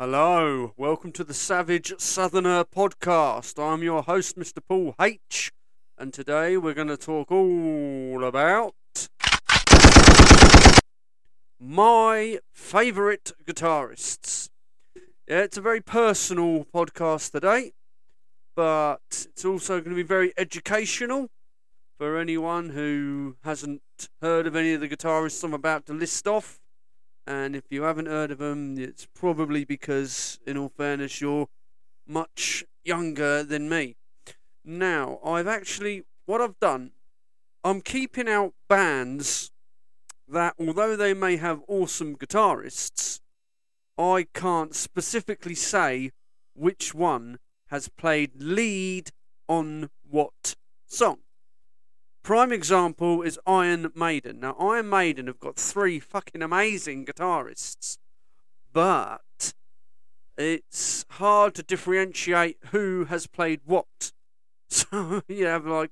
Hello, welcome to the Savage Southerner podcast. I'm your host, Mr. Paul H, and today we're going to talk all about my favourite guitarists. Yeah, it's a very personal podcast today, but it's also going to be very educational for anyone who hasn't heard of any of the guitarists I'm about to list off. And if you haven't heard of them, it's probably because, in all fairness, you're much younger than me. Now, I'm keeping out bands that, although they may have awesome guitarists, I can't specifically say which one has played lead on what song. Prime example is Iron Maiden. Now, Iron Maiden have got three fucking amazing guitarists, but it's hard to differentiate who has played what. So you have a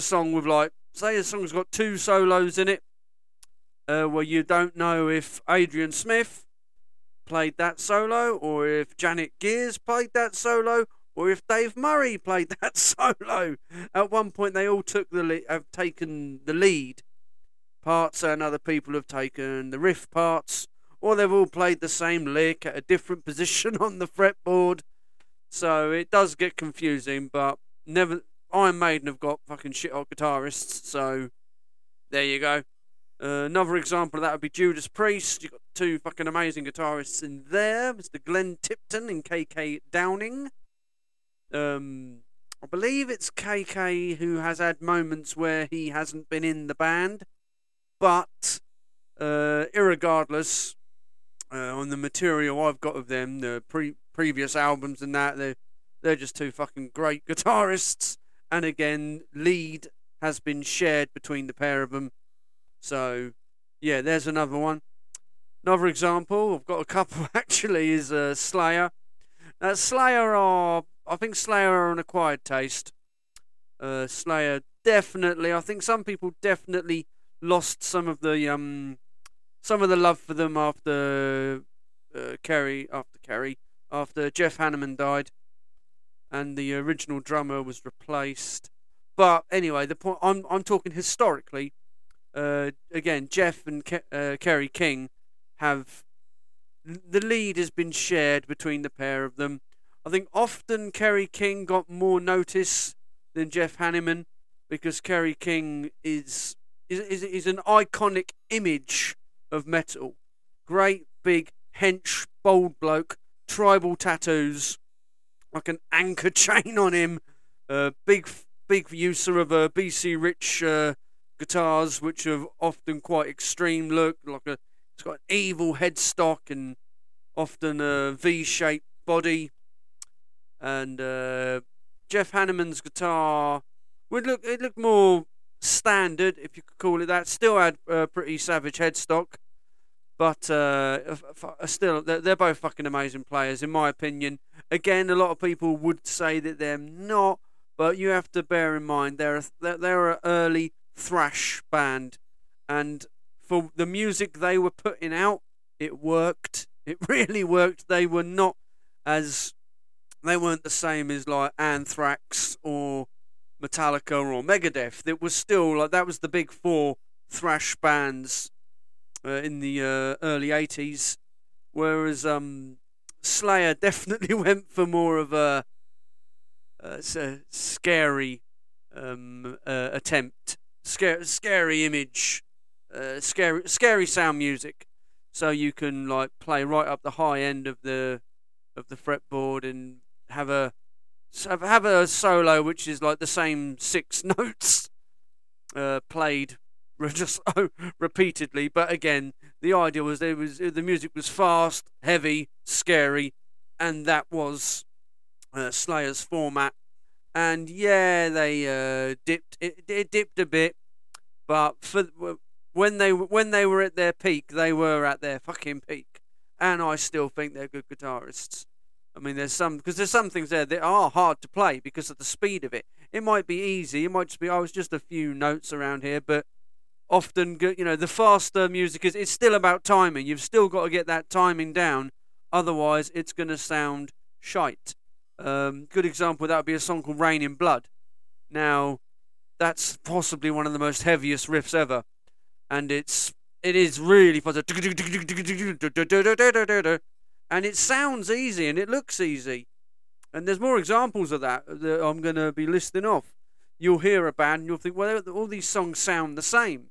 song with say a song's got two solos in it, where you don't know if Adrian Smith played that solo, or if Janet Gears played that solo, or if Dave Murray played that solo. At one point, they all have taken the lead parts, and other people have taken the riff parts, or they've all played the same lick at a different position on the fretboard. So it does get confusing, but Iron Maiden have got fucking shit hot guitarists, so there you go. Another example of that would be Judas Priest. You've got two fucking amazing guitarists in there, Mr. Glenn Tipton and KK Downing. I believe it's KK who has had moments where he hasn't been in the band, but irregardless, on the material I've got of them, the previous albums and that, they're just two fucking great guitarists, and again, lead has been shared between the pair of them. So yeah, there's another one. Another example, I've got a couple actually, is Slayer. Now I think Slayer are an acquired taste. Slayer definitely, I think some people definitely lost some of the love for them after Jeff Hanneman died, and the original drummer was replaced. But anyway, the point I'm talking historically. Again, Jeff and Kerry King have the lead has been shared between the pair of them. I think often Kerry King got more notice than Jeff Hanneman because Kerry King is an iconic image of metal. Great big hench, bold bloke, tribal tattoos, like an anchor chain on him, big user of BC Rich guitars, which are often quite extreme look. It's got an evil headstock and often a V-shaped body. And Jeff Hanneman's guitar looked more standard, if you could call it that. Still had a pretty savage headstock, but still they're both fucking amazing players, in my opinion. Again, a lot of people would say that they're not, but you have to bear in mind they're an early thrash band, and for the music they were putting out, it worked. It really worked. They weren't the same as like Anthrax or Metallica or Megadeth. It was still that was the big four thrash bands in the early 80s. Whereas Slayer definitely went for more of a scary attempt, scary image, scary sound music. So you can play right up the high end of the fretboard and have a solo which is the same six notes played just repeatedly. But again, the idea was the music was fast, heavy, scary, and that was Slayer's format. And yeah, they dipped a bit, but when they were at their peak, they were at their fucking peak. And I still think they're good guitarists. I mean, there's some things there that are hard to play because of the speed of it. It might be easy. It might just be, it's just a few notes around here. But often, the faster music it's still about timing. You've still got to get that timing down. Otherwise, it's going to sound shite. Good example, that would be a song called Rain in Blood. Now, that's possibly one of the most heaviest riffs ever. And it is really fuzzy. And it sounds easy and it looks easy. And there's more examples of that I'm going to be listing off. You'll hear a band and you'll think, well, all these songs sound the same.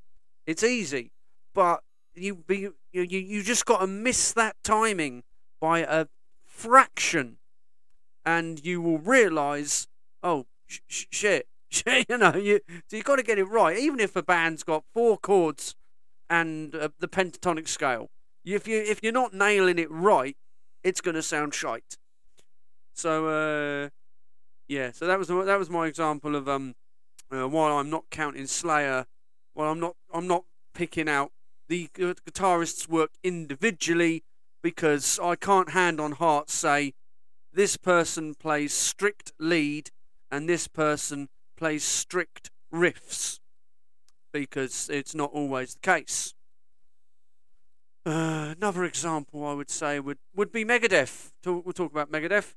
It's easy. But you just got to miss that timing by a fraction. And you will realise, oh, shit. So you've got to get it right. Even if a band's got four chords and the pentatonic scale, if you're not nailing it right, it's going to sound shite. So, so that was my example of while I'm not counting Slayer, while I'm not picking out the guitarists' work individually, because I can't hand on heart say this person plays strict lead and this person plays strict riffs, because it's not always the case. Another example I would say would be Megadeth. We'll talk about Megadeth.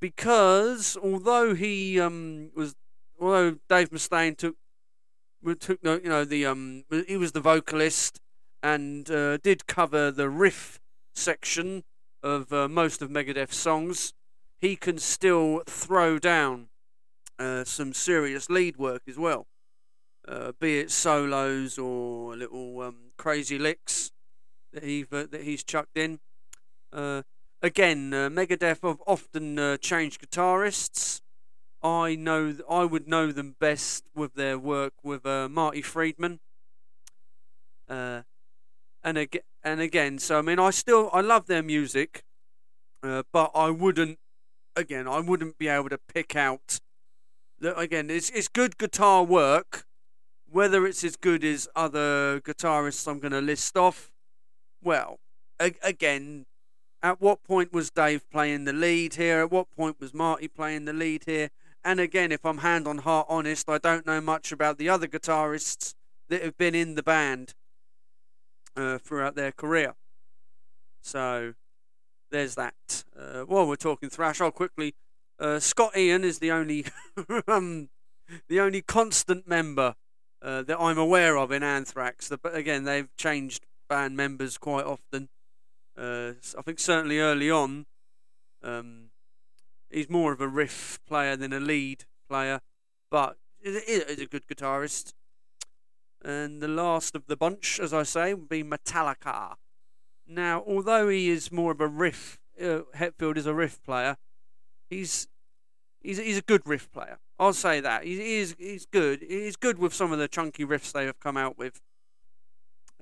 Because although Dave Mustaine he was the vocalist and did cover the riff section of most of Megadeth's songs, he can still throw down some serious lead work as well, be it solos or little crazy licks that he's chucked in. Megadeth have often changed guitarists. I would know them best with their work with Marty Friedman. So I mean, I love their music, but I wouldn't be able to pick out. Again, it's good guitar work. Whether it's as good as other guitarists I'm going to list off, well, again. At what point was Dave playing the lead here? At what point was Marty playing the lead here? And again, if I'm hand on heart honest, I don't know much about the other guitarists that have been in the band throughout their career. So, there's that. While we're talking thrash, I'll quickly... Scott Ian is the only the only constant member that I'm aware of in Anthrax. But again, they've changed band members quite often. I think certainly early on, he's more of a riff player than a lead player, but he's a good guitarist. And the last of the bunch, as I say, would be Metallica. Now, although he is more of a riff, Hetfield is a riff player. He's a good riff player. I'll say that he's good. He's good with some of the chunky riffs they have come out with.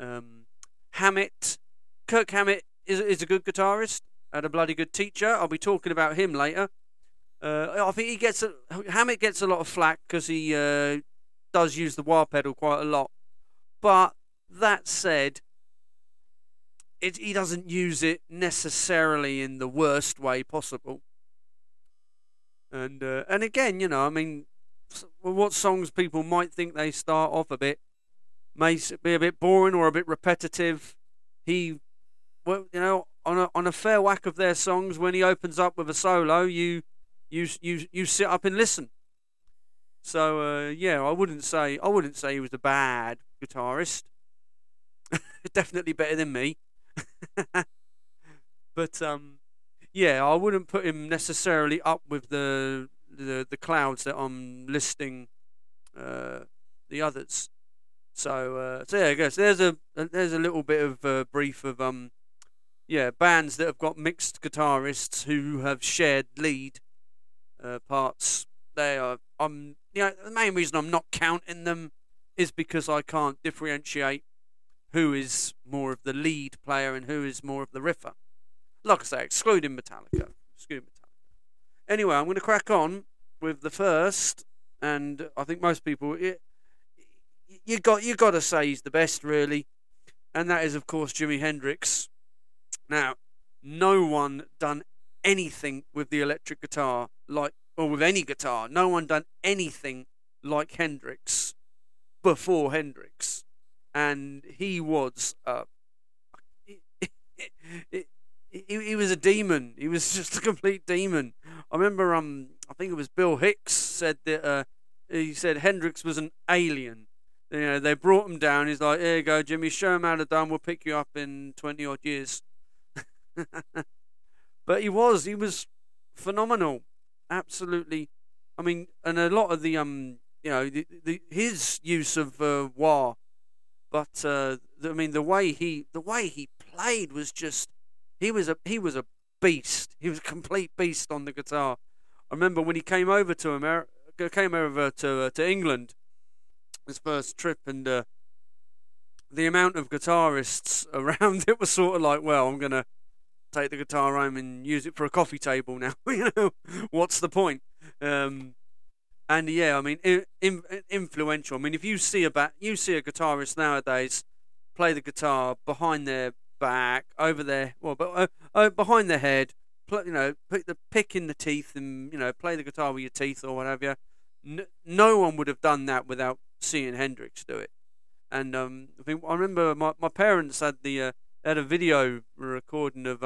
Kirk Hammett is a good guitarist and a bloody good teacher. I'll be talking about him later. I think Hammett gets a lot of flack because he does use the wah pedal quite a lot. But that said, he doesn't use it necessarily in the worst way possible. And again, I mean, what songs people might think they start off a bit may be a bit boring or a bit repetitive. He... Well, on a fair whack of their songs, when he opens up with a solo, you sit up and listen. So I wouldn't say he was a bad guitarist. Definitely better than me. But I wouldn't put him necessarily up with the clouds that I'm listing, the others. So there you go. So there's a little bit of a brief of bands that have got mixed guitarists who have shared lead parts. They are the main reason I'm not counting them is because I can't differentiate who is more of the lead player and who is more of the riffer. Like I say, excluding Metallica. Anyway, I'm going to crack on with the first, and I think most people you got to say he's the best, really, and that is of course Jimi Hendrix. Now, no one done anything with the electric guitar with any guitar. No one done anything like Hendrix before Hendrix, and he was he was a demon. He was just a complete demon. I remember, I think it was Bill Hicks said that he said Hendrix was an alien. You know, they brought him down. He's like, "Here you go, Jimmy. Show him how to done. We'll pick you up in 20-odd years." But he was phenomenal, absolutely. I mean, and a lot of the you know, his use of wah, but I mean, the way he played was just, he was a beast. He was a complete beast on the guitar. I remember when he came over to America, to England, his first trip, and the amount of guitarists around, it was sort of like, well, I'm gonna take the guitar home and use it for a coffee table now. You know, what's the point? And yeah, I mean, influential. I mean, if you see a guitarist nowadays play the guitar behind their back, over their, well, but behind their head, you know, put the pick in the teeth, and you know, play the guitar with your teeth or what have you. No one would have done that without seeing Hendrix do it. And I remember my parents had a video recording of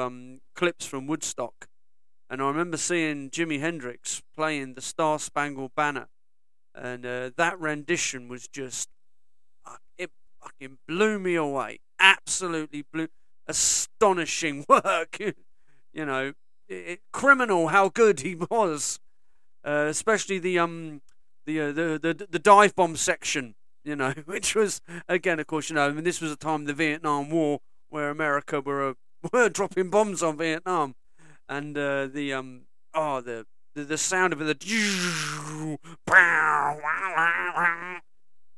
clips from Woodstock, and I remember seeing Jimi Hendrix playing the Star Spangled Banner, and that rendition was just, it fucking blew me away. Absolutely astonishing work. You know, criminal how good he was, especially the dive bomb section, you know, which was, again, of course, you know, I mean, this was a time of the Vietnam War where America were dropping bombs on Vietnam, and the sound of it,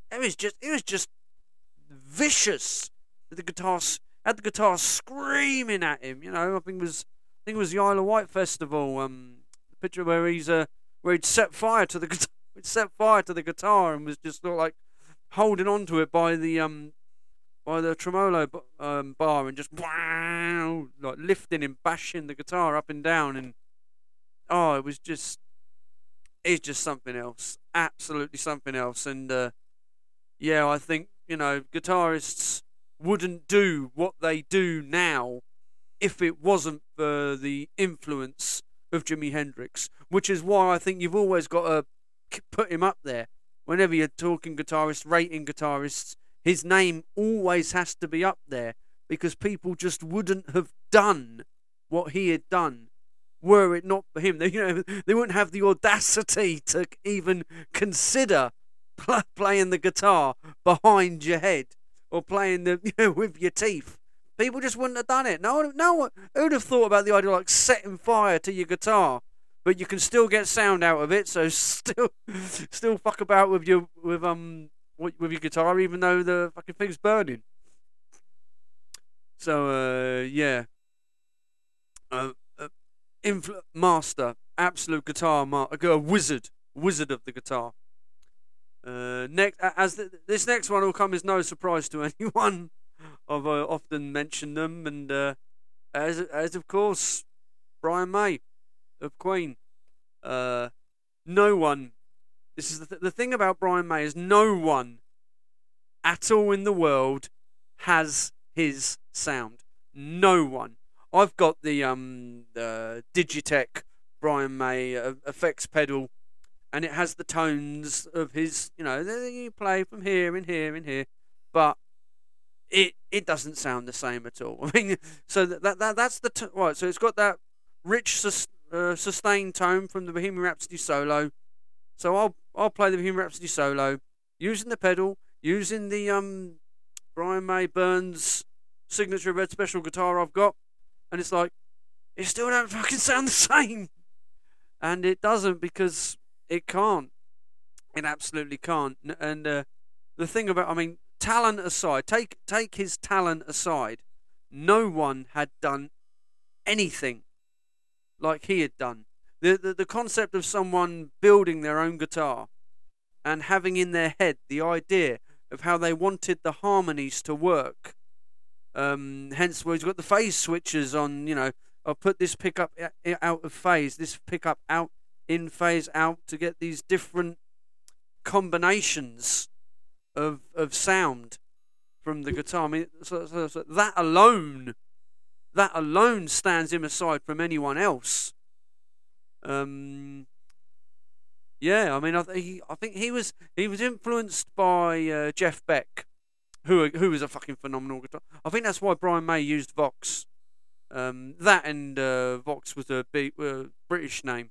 it was just vicious. The guitar screaming at him, you know. I think it was the Isle of Wight festival. The picture where he'd set fire to the guitar. It set fire to the guitar and was just like holding on to it by the tremolo bar, and just wow, like lifting and bashing the guitar up and down, and it's just something else, absolutely something else. And yeah, I think, you know, guitarists wouldn't do what they do now if it wasn't for the influence of Jimi Hendrix, which is why I think you've always got to put him up there. Whenever you're talking guitarists, rating guitarists, his name always has to be up there, because people just wouldn't have done what he had done were it not for him. They, you know, they wouldn't have the audacity to even consider playing the guitar behind your head or playing the, you know, with your teeth. People just wouldn't have done it. No one would have thought about the idea of, like, setting fire to your guitar. But you can still get sound out of it, so still fuck about with your guitar, even though the fucking thing's burning. So yeah, master, absolute guitar master, a wizard of the guitar. Next, as this next one will come as no surprise to anyone. I've often mentioned them, and as of course, Brian May of Queen. No one, this is the thing about Brian May, is no one at all in the world has his sound. No one. I've got the Digitech Brian May effects pedal, and it has the tones of his, you know, you play from here and here and here, but it doesn't sound the same at all. I mean, so that's the right. So it's got that rich sustained tone from the Bohemian Rhapsody solo. So I'll play the Bohemian Rhapsody solo using the pedal, using the Brian May Burns signature red special guitar I've got, and it's like, it still don't fucking sound the same. And it doesn't, because it can't. It absolutely can't. And the thing about, I mean, talent aside, take his talent aside, no one had done anything like he had done. The concept of someone building their own guitar and having in their head the idea of how they wanted the harmonies to work. Hence where he's got the phase switches on, you know, I'll put this pickup out of phase, this pickup out, in phase, out, to get these different combinations of sound from the guitar. I mean, so that alone that alone stands him aside from anyone else. Yeah, I mean, I think he was influenced by Jeff Beck, who was a fucking phenomenal guitar. I think that's why Brian May used Vox. That and Vox was a British name,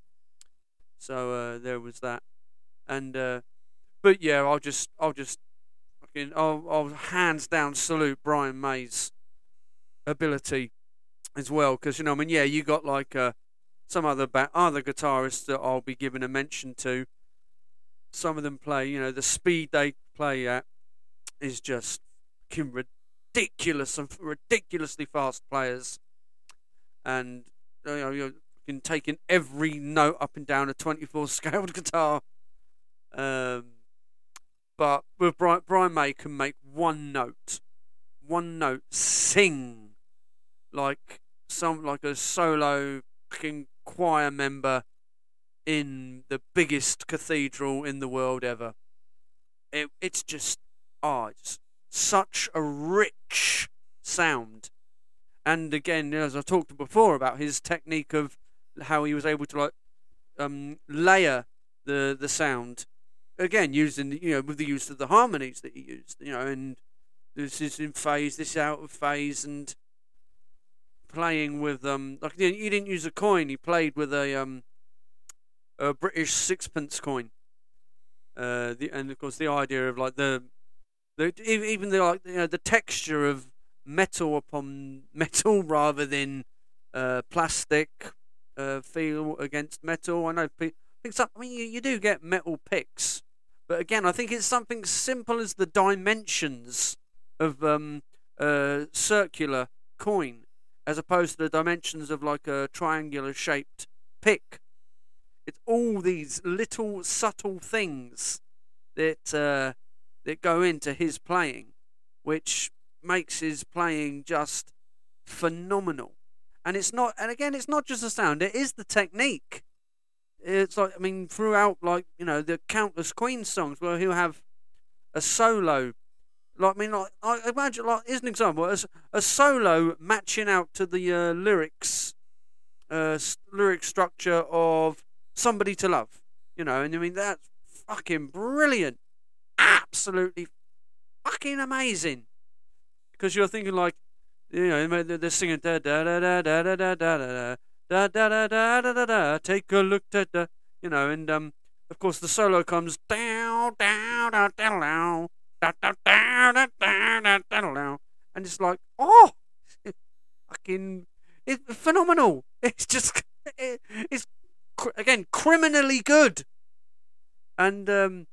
so there was that. And but yeah, I'll hands down salute Brian May's ability as well, because you know, I mean, yeah, you got like some other guitarists that I'll be giving a mention to. Some of them play, you know, the speed they play at is just fucking ridiculous, and ridiculously fast players. And you know, you're taking every note up and down a 24 scaled guitar. But with Brian May can make one note sing like a solo fucking choir member in the biggest cathedral in the world ever. It's such a rich sound. And again, as I talked before about his technique of how he was able to layer the sound, again using, you know, with the use of the harmonies that he used, you know, and this is in phase, this is out of phase, and playing with like he didn't use a coin, he played with a British sixpence coin, and of course the idea of like the even the, like, you know, the texture of metal upon metal rather than plastic feel against metal. I know people think something. I mean, you do get metal picks, but again, I think it's something simple as the dimensions of circular coin, as opposed to the dimensions of like a triangular shaped pick. It's all these little subtle things that that go into his playing, which makes his playing just phenomenal. And it's not, and again, it's not just the sound, it is the technique. It's like, I mean, throughout, like, you know, the countless Queen songs where he'll have a solo, like, I mean, like, I imagine, like, here's an example, a solo matching out to the lyric structure of Somebody to Love, you know, and I mean, that's fucking brilliant, absolutely fucking amazing. Because you're thinking, like, you know, they're singing da da da da da da da da da da da da da da da. Take a look, da da. You know, and of course the solo comes down, down, down, down, down, down, down, down, and it's like, oh, fucking, it's phenomenal. It's just, it's again criminally good. And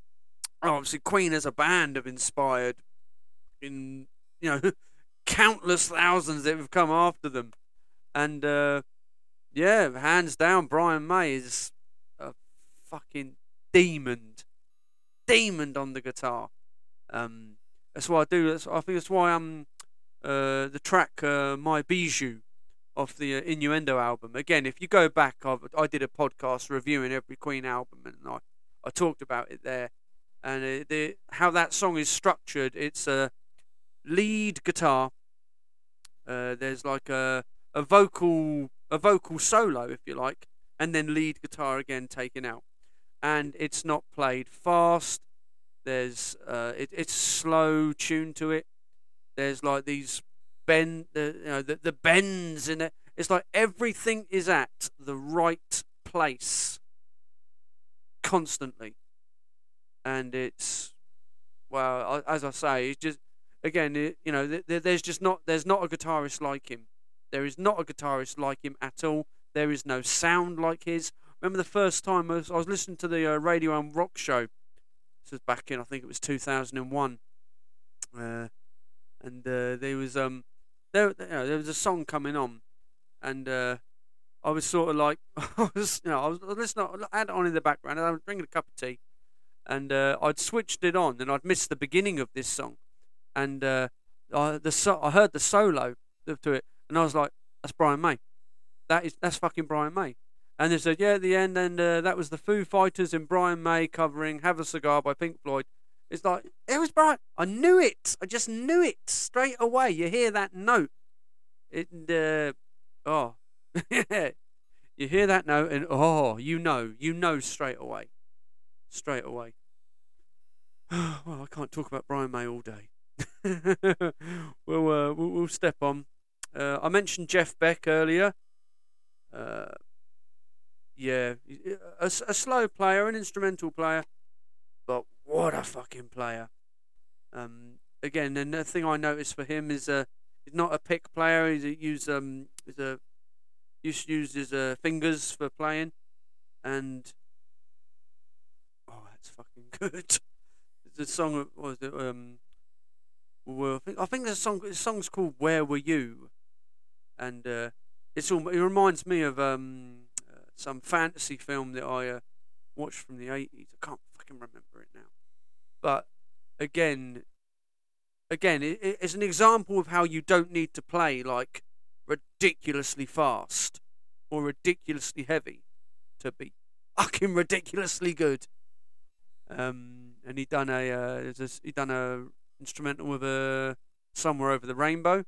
obviously Queen as a band have inspired in, you know, countless thousands that have come after them. And yeah, hands down, Brian May is a fucking demon on the guitar. I think that's why the track My Bijou off the Innuendo album, again, if you go back, I did a podcast reviewing every Queen album, and I talked about it there, and how that song is structured. It's a lead guitar, there's like a vocal solo, if you like, and then lead guitar again taken out, and it's not played fast. There's it's slow tuned to it. There's like these the bends in it. It's like everything is at the right place constantly, and it's, well, as I say, it's just, again, you know, there's not a guitarist like him. There is not a guitarist like him at all. There is no sound like his. Remember the first time I was listening to the Radio and Rock show. This was back in, I think it was 2001. There was a song coming on, and I was sort of like, I was listening. I had it on in the background, and I was drinking a cup of tea, and I'd switched it on, and I'd missed the beginning of this song. And I heard the solo to it, and I was like, "That's Brian May. That's fucking Brian May." And they said, "Yeah, at the end, and that was the Foo Fighters and Brian May covering Have a Cigar by Pink Floyd." It's like, it was Brian. I knew it. I just knew it straight away. You hear that note, You hear that now, and you know straight away. Well, I can't talk about Brian May all day. We'll step on. I mentioned Jeff Beck earlier. A slow player, an instrumental player, but what a fucking player. Again, and the thing I noticed for him is he's not a pick player. He uses fingers for playing, and that's fucking good. The song was it? I think there's a song. The song's called "Where Were You," and it reminds me of some fantasy film that I watched from the 80s. I can't fucking remember it now, but again, it's an example of how you don't need to play like ridiculously fast or ridiculously heavy to be fucking ridiculously good. And he done a instrumental with a Somewhere Over the Rainbow.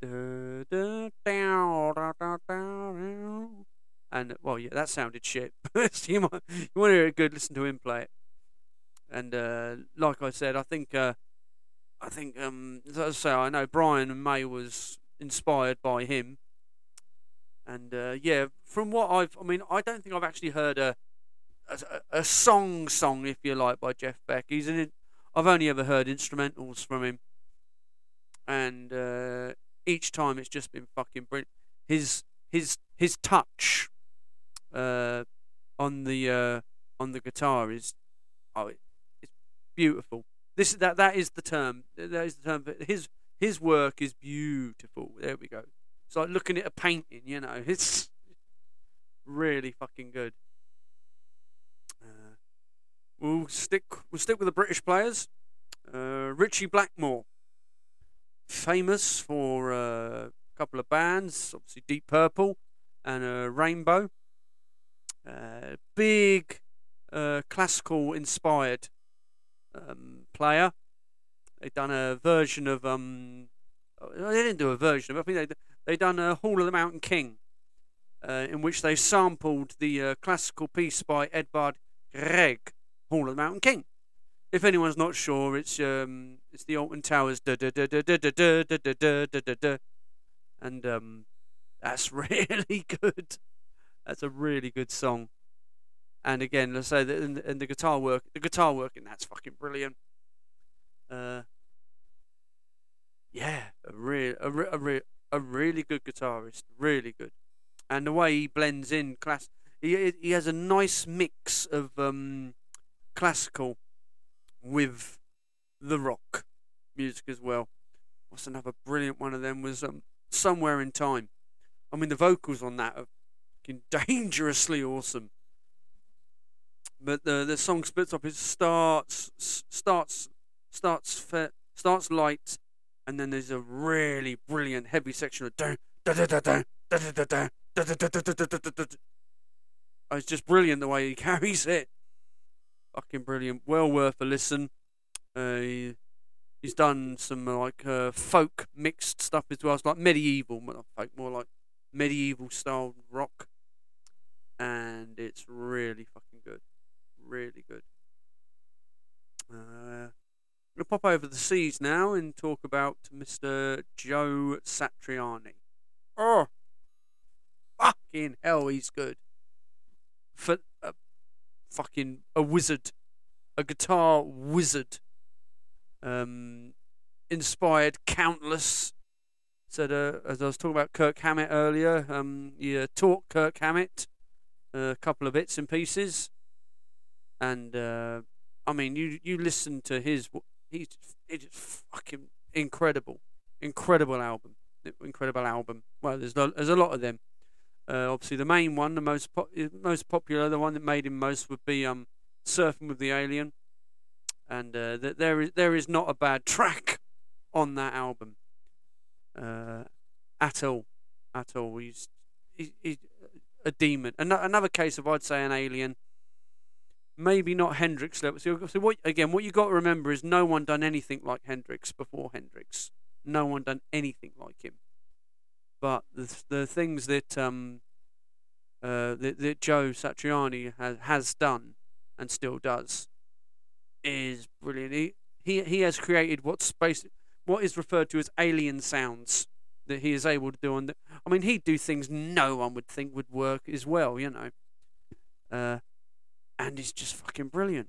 And that sounded shit. You want to hear it good? Listen to him play it. And like I said, I know Brian May was inspired by him. And from what I don't think I've actually heard a song, if you like, by Jeff Beck. I've only ever heard instrumentals from him, and each time it's just been fucking brilliant. His touch on the guitar is it's beautiful. That is the term. But his work is beautiful. There we go. It's like looking at a painting, you know. It's really fucking good. We'll stick with the British players. Richie Blackmore, famous for a couple of bands, obviously Deep Purple and Rainbow. Big classical inspired player. They done a version of they didn't do a version of it. I think they done a Hall of the Mountain King, in which they sampled the classical piece by Edvard Grieg, Hall of the Mountain King. If anyone's not sure, it's the Alton Towers and that's really good. That's a really good song. And again, let's say that in the guitar work in that's fucking brilliant. A really good guitarist, really good. And the way he blends in class, he has a nice mix of classical with the rock music as well. What's another brilliant one of them was Somewhere in Time. I mean, the vocals on that are fucking dangerously awesome. But the song splits up. It starts light, and then there's a really brilliant heavy section of da da da da da da da da da da da. It's just brilliant the way he carries it. Fucking brilliant. Well worth a listen. He's done some like folk mixed stuff as well. It's like medieval, not folk, more like medieval style rock, and it's really fucking good. Really good. We'll pop over the seas now and talk about Mr. Joe Satriani. Oh, fucking hell, he's good. For fucking a wizard, a guitar wizard, inspired countless. Said as I was talking about Kirk Hammett earlier, he taught Kirk Hammett a couple of bits and pieces, and you listen to his. It's fucking incredible album. Well, there's a lot of them. Obviously, the main one, the most popular, the one that made him most would be "Surfing with the Alien," and there is not a bad track on that album at all. He's a demon. Another case of, I'd say, an alien. Maybe not Hendrix level. So what you got to remember is no one done anything like Hendrix before Hendrix. No one done anything like him. But the things that that Joe Satriani has done and still does is brilliant. He has created what is referred to as alien sounds that he is able to do. I mean, he'd do things no one would think would work as well, you know. And it's just fucking brilliant.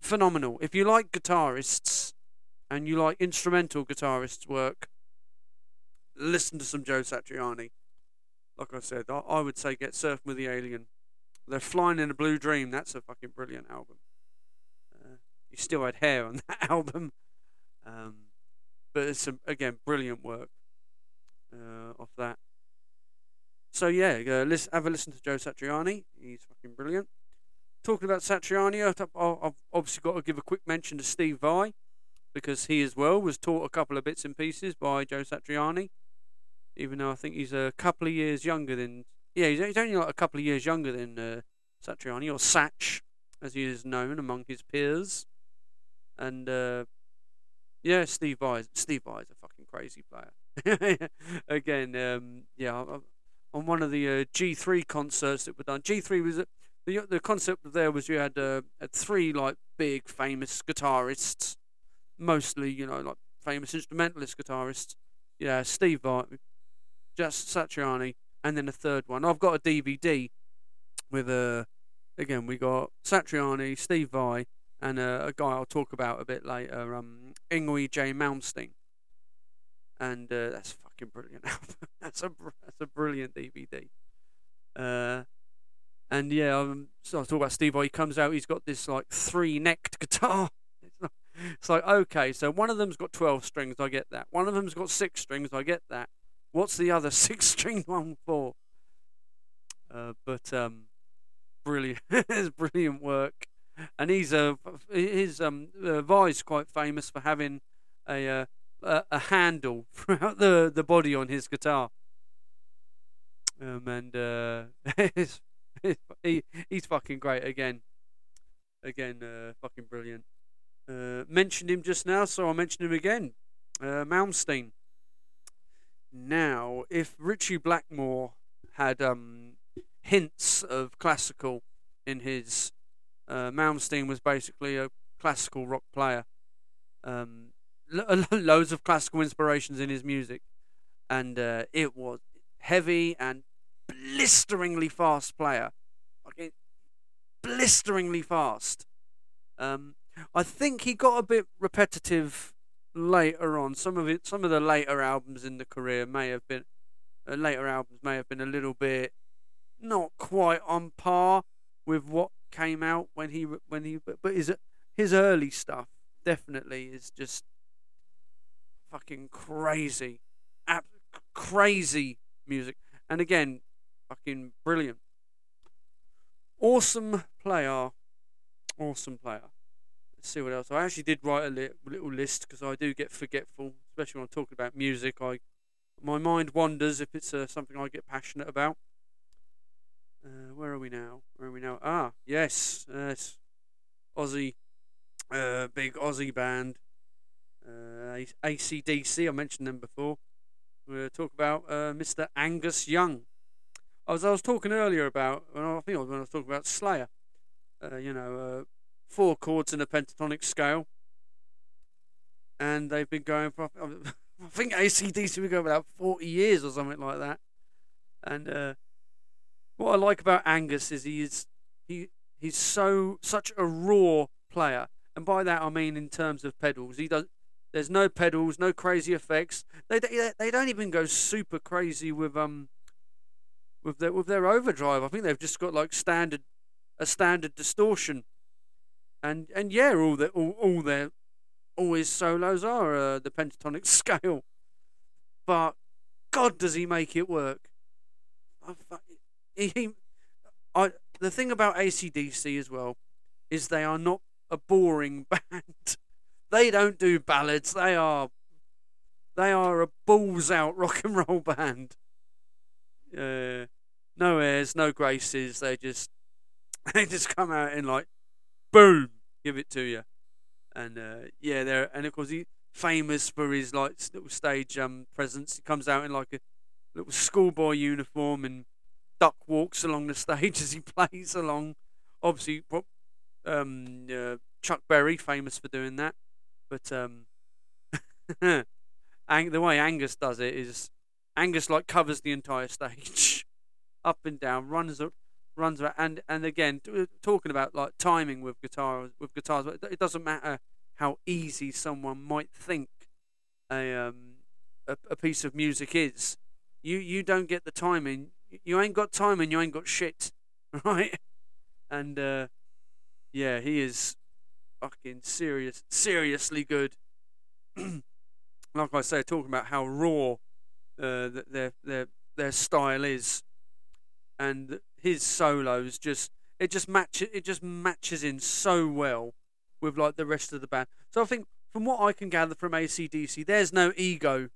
Phenomenal. If you like guitarists and you like instrumental guitarists' work, listen to some Joe Satriani. Like I said, I would say get Surfing with the Alien. They're Flying in a Blue Dream. That's a fucking brilliant album. He still had hair on that album. But it's, again, brilliant work off that. So, yeah, have a listen to Joe Satriani. He's fucking brilliant. Talking about Satriani, I've obviously got to give a quick mention to Steve Vai, because he as well was taught a couple of bits and pieces by Joe Satriani, even though I think he's a couple of years younger than... Yeah, he's only like a couple of years younger than Satriani, or Satch, as he is known among his peers. And, yeah, Steve Vai is a fucking crazy player. Again, on one of the G3 concerts that were done, G3 was... The concept there was you had three like big famous guitarists, mostly like famous instrumentalist guitarists. Yeah, Steve Vai, just Satriani, and then a third one. I've got a DVD with again we got Satriani, Steve Vai, and a guy I'll talk about a bit later, Yngwie J. Malmsteen, and that's a fucking brilliant album. that's a brilliant DVD. And yeah, so I was talking about Steve Vai. He comes out, he's got this like three-necked guitar. It's like, okay, so one of them's got 12 strings, I get that. One of them's got 6 strings, I get that. What's the other 6-string one for? But brilliant, it's brilliant work. And Vai's quite famous for having a handle throughout the body on his guitar. He's fucking great again, fucking brilliant. Mentioned him just now, so I'll mention him again. Malmsteen. Now, if Ritchie Blackmore had hints of classical in his, Malmsteen was basically a classical rock player. Loads of classical inspirations in his music, and it was heavy and blisteringly fast player. Okay. Blisteringly fast. I think he got a bit repetitive later on. Some of the later albums in the career may have been a little bit not quite on par with what came out when he but his early stuff definitely is just fucking crazy. Crazy music. And again, fucking brilliant. Awesome player. Let's see what else. I actually did write a little list, because I do get forgetful, especially when I'm talking about music. My mind wanders if it's something I get passionate about. Where are we now? Ah, yes. Aussie. Big Aussie band. AC/DC, I mentioned them before. We'll talk about Mr. Angus Young. As I was talking earlier about, when I was talking about Slayer, 4 chords in a pentatonic scale, and they've been going for, I think AC/DC we go about 40 years or something like that. And what I like about Angus is he's such a raw player, and by that I mean in terms of pedals. There's no pedals, no crazy effects. They don't even go super crazy with their overdrive. I think they've just got like standard distortion, and yeah, all his solos are the pentatonic scale. But God, does he make it work? The thing about AC/DC as well is they are not a boring band. They don't do ballads. They are a balls out rock and roll band. No airs, no graces. They just come out and like, boom, give it to you, and yeah, they're, and of course famous for his like little stage presence. He comes out in like a little schoolboy uniform and duck walks along the stage as he plays along. Obviously, Chuck Berry, famous for doing that. But the way Angus does it is Angus like covers the entire stage, up and down, runs around, and again talking about like timing with guitars. It doesn't matter how easy someone might think a piece of music is. You don't get the timing. You ain't got timing. You ain't got shit, right? And yeah, he is fucking seriously good. Like I say, talking about how raw their style is, and his solos just matches in so well with like the rest of the band. So I think from what I can gather from AC/DC, there's no ego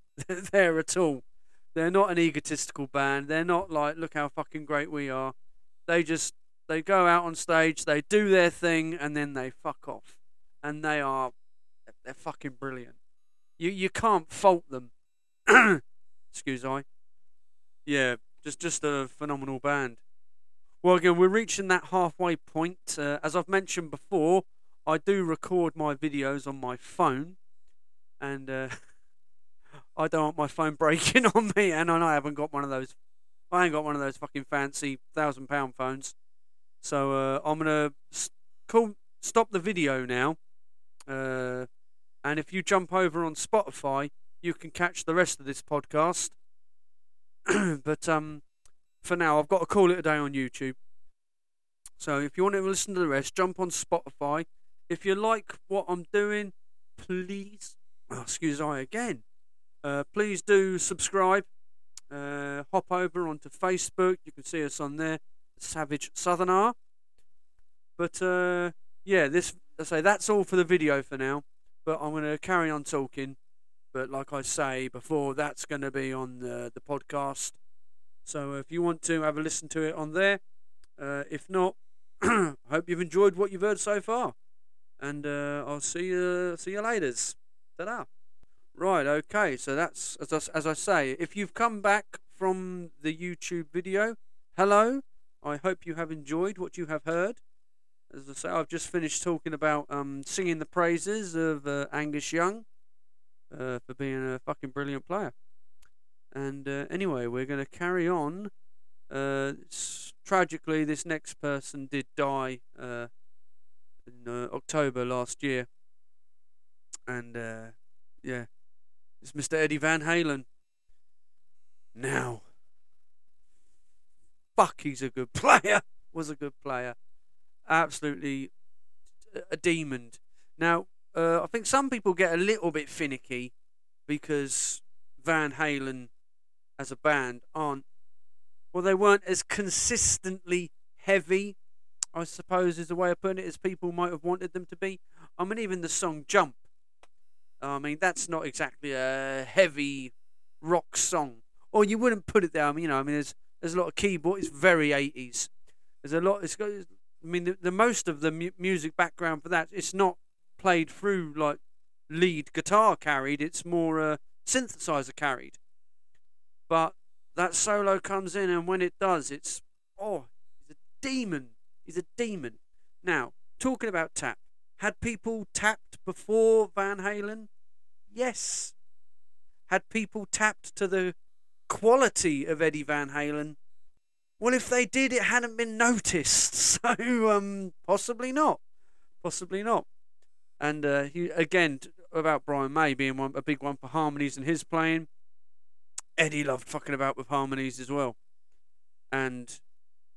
there at all. They're not an egotistical band. They're not like, look how fucking great we are. They go out on stage, they do their thing, and then they fuck off. And they're fucking brilliant. You can't fault them. Excuse I. Yeah, just a phenomenal band. Well, again, we're reaching that halfway point. As I've mentioned before, I do record my videos on my phone, and I don't want my phone breaking on me. And I know I haven't got one of those. I ain't got one of those fucking fancy £1,000 phones. So I'm gonna stop the video now. And if you jump over on Spotify, you can catch the rest of this podcast. But for now, I've got to call it a day on YouTube. So if you want to listen to the rest, jump on Spotify. If you like what I'm doing, please... Oh, excuse I again. Please do subscribe. Hop over onto Facebook. You can see us on there. Savage Southerner. But yeah, that's all for the video for now. But I'm going to carry on talking. But like I say before, that's going to be on the podcast. So if you want to have a listen to it on there. If not, I hope you've enjoyed what you've heard so far. And I'll see you later. Ta-da. Right, okay. So that's, as I say, if you've come back from the YouTube video, hello. I hope you have enjoyed what you have heard. As I say, I've just finished talking about singing the praises of Angus Young. For being a fucking brilliant player. And anyway, we're going to carry on. Tragically, this next person did die in October last year. And yeah, it's Mr. Eddie Van Halen. Now, fuck, he's a good player. Was a good player. Absolutely a demon. Now, I think some people get a little bit finicky because Van Halen as a band weren't as consistently heavy, I suppose is the way of putting it, as people might have wanted them to be. I mean, even the song Jump, I mean, that's not exactly a heavy rock song. Or you wouldn't put it there. I mean, there's a lot of keyboard. It's very 80s. There's a lot. The most of the music background for that, it's not played through like lead guitar carried, it's more synthesizer carried. But that solo comes in, and when it does, it's he's a demon. Now, talking about tap, had people tapped before Van Halen? Yes. Had people tapped to the quality of Eddie Van Halen? Well, if they did, it hadn't been noticed, so possibly not. And he, again, about Brian May being a big one for harmonies and his playing. Eddie loved fucking about with harmonies as well. And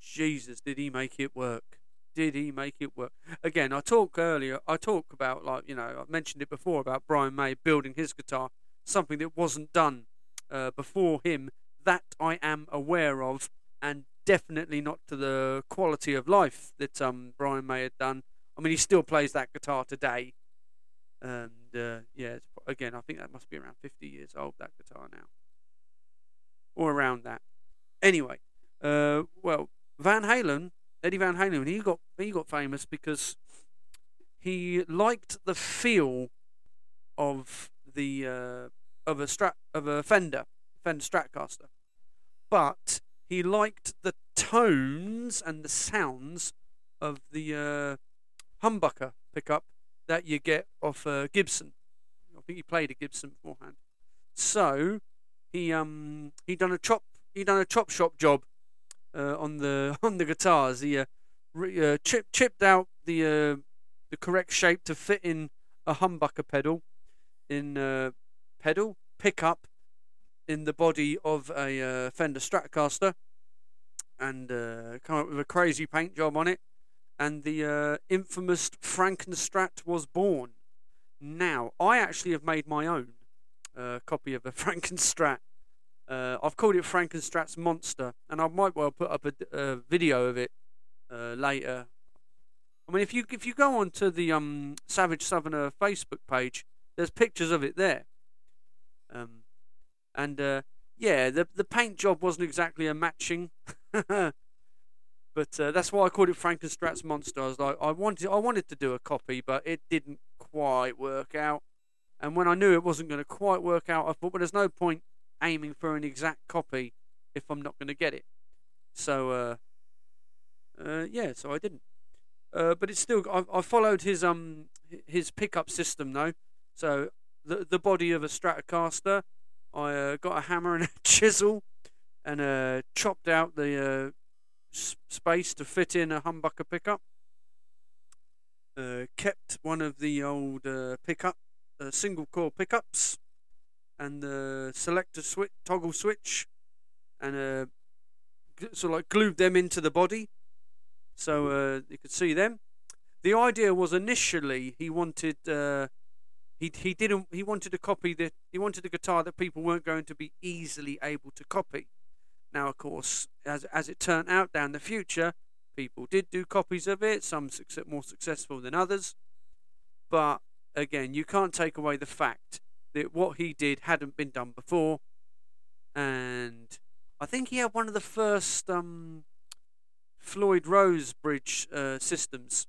Jesus, did he make it work? Again, I talk about, like, you know, I mentioned it before about Brian May building his guitar, something that wasn't done before him, that I am aware of, and definitely not to the quality of life that Brian May had done. I mean, he still plays that guitar today. And, yeah, again, I think that must be around 50 years old, that guitar now. Or around that. Anyway, well, Van Halen, Eddie Van Halen, he got famous because he liked the feel of the Fender Stratocaster, but he liked the tones and the sounds of the humbucker pickup that you get off Gibson. I think he played a Gibson beforehand, so he done a chop shop job on the guitars. He chipped out the correct shape to fit in a humbucker pickup in the body of a Fender Stratocaster, and come up with a crazy paint job on it, and the infamous Frankenstrat was born. Now, I actually have made my own copy of the Frankenstrat. I've called it Frankenstrat's Monster, and I might well put up a video of it later. I mean, if you go onto the Savage Southerner Facebook page, there's pictures of it there. The paint job wasn't exactly a matching, but that's why I called it Frankenstrat's Monster. I was like, I wanted to do a copy, but it didn't quite work out. And when I knew it wasn't going to quite work out, I thought, well, there's no point aiming for an exact copy if I'm not going to get it. So, so I didn't. But it's still, I followed his pickup system though. So the body of a Stratocaster, I got a hammer and a chisel, and chopped out the space to fit in a humbucker pickup. Kept one of the old single coil pickups, and the selector switch, toggle switch, and sort of like glued them into the body. So you could see them. The idea was initially he wanted a guitar that people weren't going to be easily able to copy. Now, of course, as it turned out down the future, people did do copies of it. Some more successful than others, but again, you can't take away the fact that what he did hadn't been done before, and I think he had one of the first Floyd Rose bridge systems,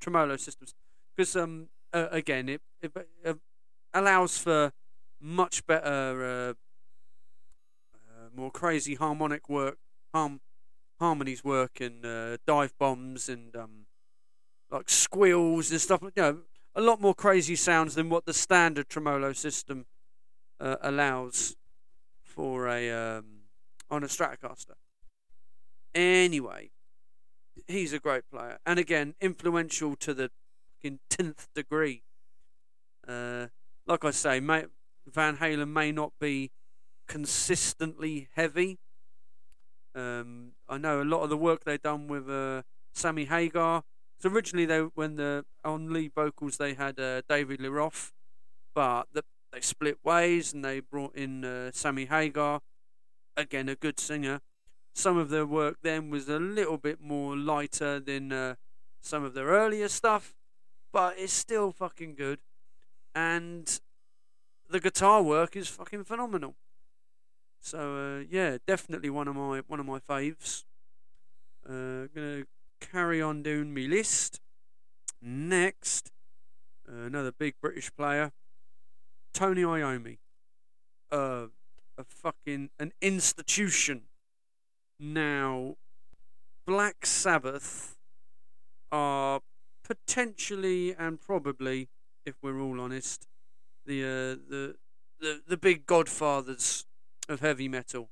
tremolo systems, because again it allows for much better, more crazy harmonic work, harmonies work, and dive bombs and like squeals and stuff. You know, a lot more crazy sounds than what the standard tremolo system allows for on a Stratocaster. Anyway, he's a great player, and again, influential to the 10th degree. Like I say, Van Halen may not be consistently heavy. I know a lot of the work they've done with Sammy Hagar. So originally, on lead vocals they had David Lee Roth, but they split ways and they brought in Sammy Hagar, again a good singer. Some of their work then was a little bit more lighter than some of their earlier stuff, but it's still fucking good. And the guitar work is fucking phenomenal. So definitely one of my faves. I'm gonna carry on doing me list. Next, another big British player, Tony Iommi, an institution. Now, Black Sabbath are potentially and probably, if we're all honest, the big godfathers of heavy metal.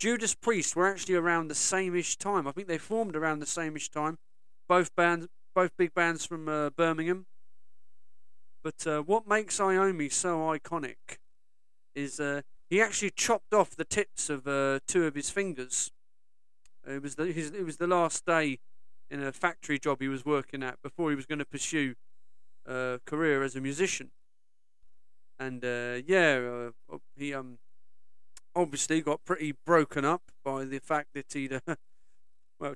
Judas Priest were actually around the same-ish time. I think they formed around the same-ish time. Both big bands from Birmingham. But what makes Iommi so iconic is he actually chopped off the tips of two of his fingers. It was the last day in a factory job he was working at before he was going to pursue a career as a musician. And he obviously got pretty broken up by the fact that he'd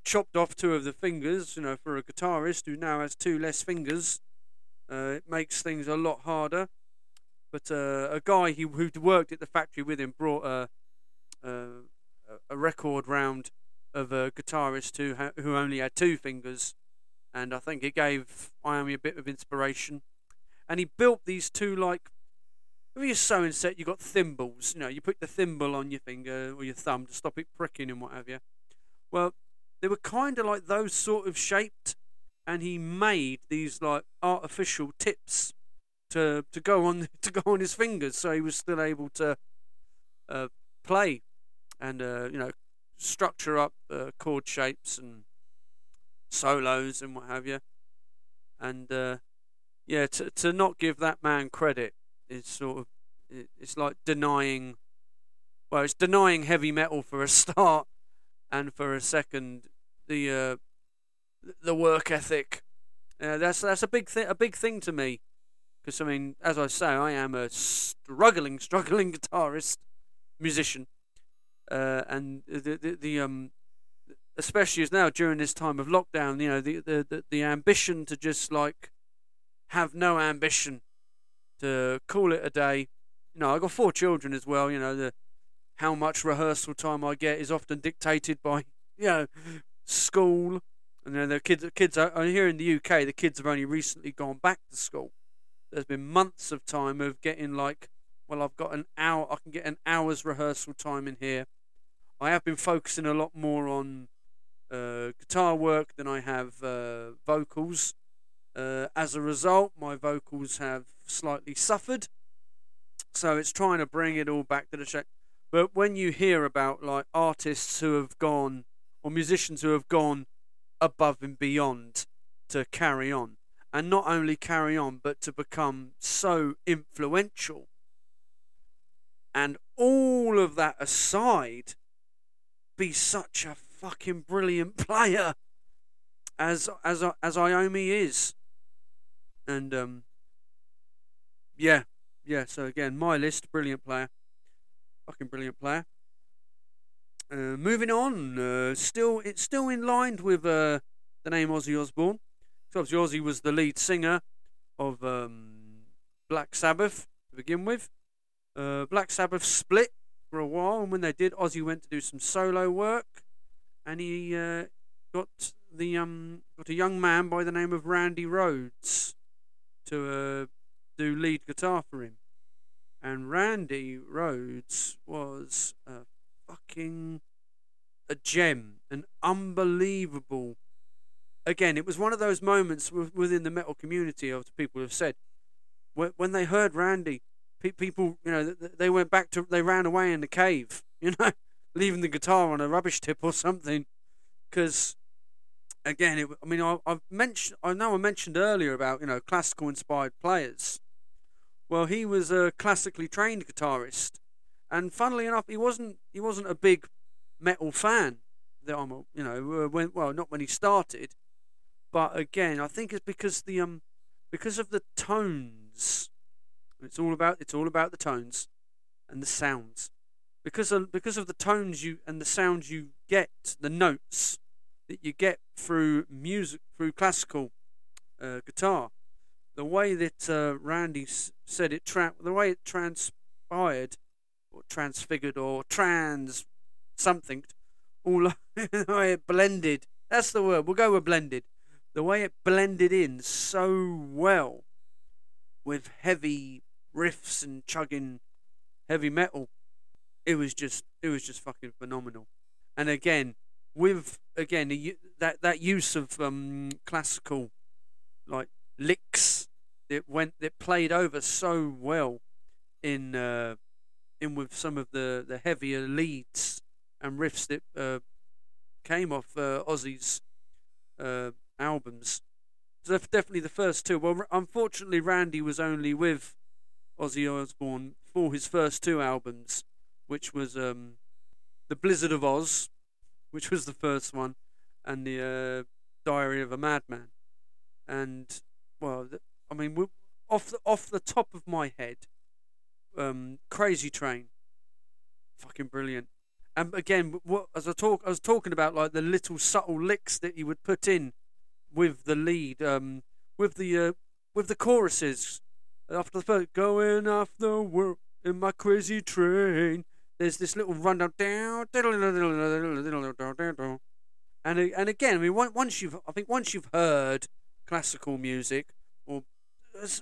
chopped off two of the fingers. You know, for a guitarist who now has two less fingers, it makes things a lot harder. But a guy who'd worked at the factory with him brought a record round of a guitarist who only had two fingers, and I think it gave Iommi a bit of inspiration. And he built these two like If you're so set, you've got thimbles. You know, you put the thimble on your finger or your thumb to stop it pricking and what have you. Well, they were kind of like those sort of shaped, and he made these like artificial tips to go on his fingers, so he was still able to play and structure up chord shapes and solos and what have you. And to not give that man credit is it's like denying. Well, it's denying heavy metal for a start, and for a second, the work ethic. That's a big thing to me, because I mean, as I say, I am a struggling guitarist, musician, and the especially as now during this time of lockdown, you know, the ambition to just like have no ambition, to call it a day. You know, I got 4 children as well. You know, how much rehearsal time I get is often dictated by school. And then the kids are here in the UK. The kids have only recently gone back to school. There's been months of time of getting I've got an hour. I can get an hour's rehearsal time in here. I have been focusing a lot more on guitar work than I have vocals. As a result, my vocals have slightly suffered. So it's trying to bring it all back to the shape. But when you hear about like artists who have gone, or musicians who have gone above and beyond to carry on, and not only carry on, but to become so influential, and all of that aside, be such a fucking brilliant player as Iommi is. And so again, my list: brilliant player, fucking brilliant player. Moving on, it's still in line with the name Ozzy Osbourne. So obviously Ozzy was the lead singer of Black Sabbath to begin with. Black Sabbath split for a while, and when they did, Ozzy went to do some solo work, and he got a young man by the name of Randy Rhoads to do lead guitar for him. And Randy Rhoads was fucking a gem, an unbelievable. Again, it was one of those moments within the metal community, as people have said, when they heard Randy, people, you know, they went back to, they ran away in the cave, you know, leaving the guitar on a rubbish tip or something, because again, I mentioned earlier about, you know, classical inspired players. Well, he was a classically trained guitarist. And funnily enough, he wasn't a big metal fan. Not when he started, but again, I think it's because because of the tones. It's all about the tones and the sounds. Because of the tones and the sounds you get, the notes that you get through music, through classical guitar. The way that Randy said it, the way it transpired, or transfigured, or trans something, all the way it blended. That's the word. We'll go with blended. The way it blended in so well with heavy riffs and chugging heavy metal, it was just fucking phenomenal. And again, that use of classical like licks, it played over so well in with some of the heavier leads and riffs that came off Ozzy's albums. So definitely the first two. Well, unfortunately, Randy was only with Ozzy Osbourne for his first 2 albums, which was The Blizzard of Oz, which was the first one, and The Diary of a Madman. And, well, I mean, off the top of my head, Crazy Train, fucking brilliant. And again, I was talking about like the little subtle licks that you would put in with the lead, with the choruses. After the first, going off the world in my crazy train, there's this little rundown down, and again, I mean, once you've heard classical music, or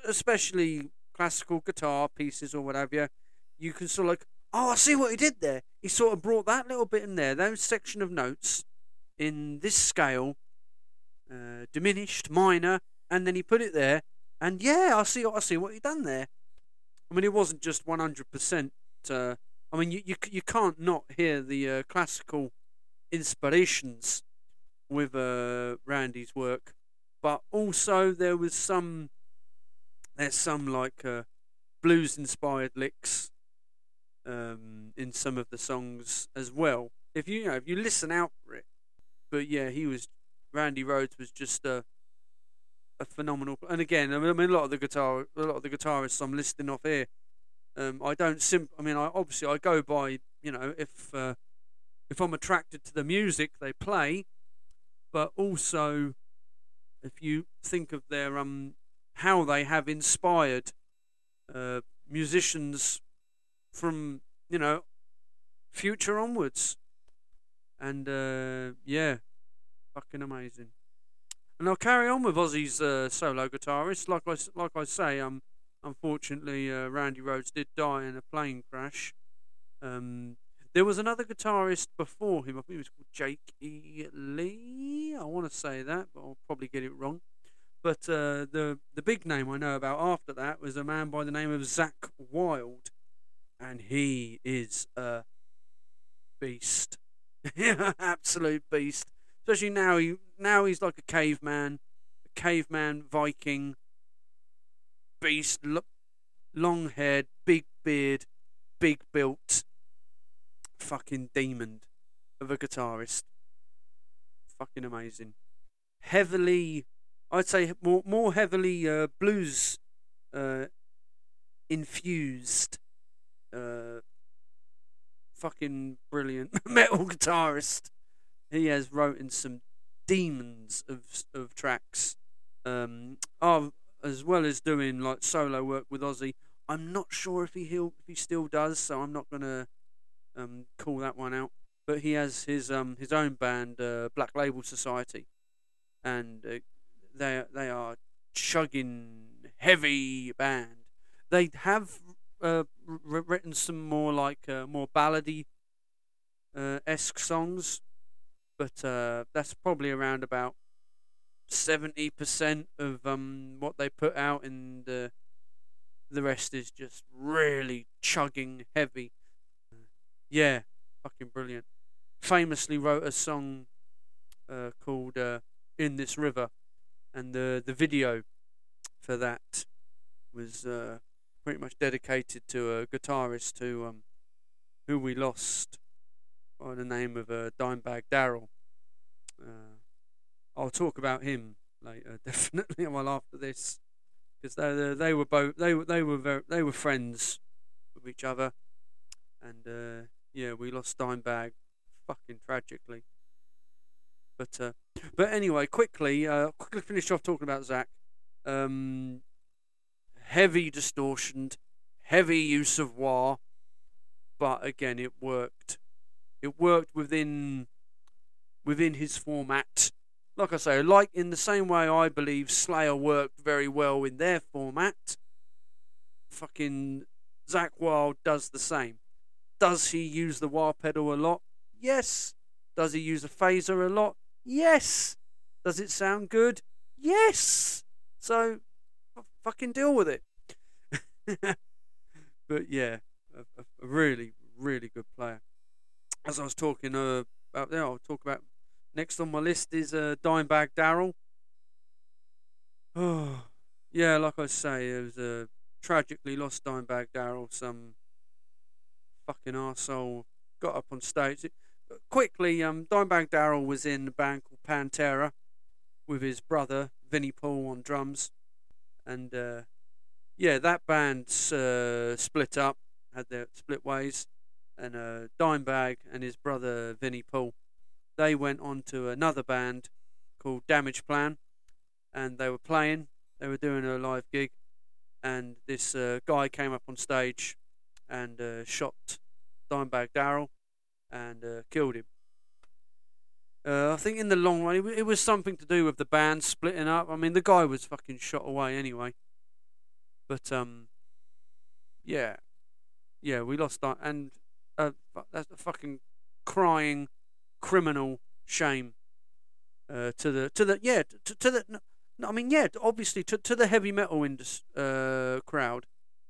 especially classical guitar pieces or whatever, you can sort of like, oh, I see what he did there. He sort of brought that little bit in there, that section of notes in this scale, diminished, minor, and then he put it there. And yeah, I see what he done there. I mean, it wasn't just 100%. I mean, you can't not hear the classical inspirations with Randy's work, but also there's some like blues-inspired licks in some of the songs as well. If you listen out for it, but yeah, Randy Rhoads was just a phenomenal. And again, I mean, a lot of the guitarists I'm listing off here. I go by, you know, if I'm attracted to the music they play, but also if you think of their how they have inspired musicians from, you know, future onwards, and yeah, fucking amazing. And I'll carry on with Ozzy's solo guitarist. Like I say, unfortunately, Randy Rhoads did die in a plane crash. There was another guitarist before him. I think it was called Jake E. Lee. I want to say that, but I'll probably get it wrong. But the big name I know about after that was a man by the name of Zach Wilde, and he is a beast, absolute beast. Especially now, he's like a caveman Viking. Beast, long-haired, big beard, big built, fucking demon of a guitarist. Fucking amazing. Heavily, I'd say more heavily blues infused. Fucking brilliant metal guitarist. He has written some demons of tracks. As well as doing like solo work with Ozzy, I'm not sure if he still does, so I'm not gonna call that one out. But he has his own band, Black Label Society, and they are chugging heavy band. They have written some more like more ballady esque songs, but that's probably around about 70% of what they put out, and the rest is just really chugging heavy. Yeah, fucking brilliant. Famously wrote a song called "In This River," and the video for that was pretty much dedicated to a guitarist who we lost by the name of Dimebag Darrell. I'll talk about him later, definitely, well after this, because they were friends with each other, and yeah, we lost Dimebag fucking tragically. But anyway, quickly finish off talking about Zach. Heavy distortion, heavy use of wah, but again, it worked. It worked within his format. Like I say, like in the same way I believe Slayer worked very well in their format, fucking Zach Wilde does the same. Does he use the wah pedal a lot? Yes. Does he use a phaser a lot? Yes. Does it sound good? Yes. So, fucking deal with it. But yeah, a really, really good player. As I was talking about there, I'll talk about... Next on my list is Dimebag Darrell. Oh, yeah, like I say, it was a tragically lost Dimebag Darrell. Some fucking arsehole got up on stage. Dimebag Darrell was in a band called Pantera with his brother Vinnie Paul on drums, and yeah, that band split up, had their split ways, and Dimebag and his brother Vinnie Paul, they went on to another band called Damage Plan, and they were doing a live gig, and this guy came up on stage and shot Dimebag Darrell and killed him. I think in the long run, it was something to do with the band splitting up. I mean, the guy was fucking shot away anyway. But Yeah. Yeah, we lost that. And that's a fucking crying criminal shame to the heavy metal crowd,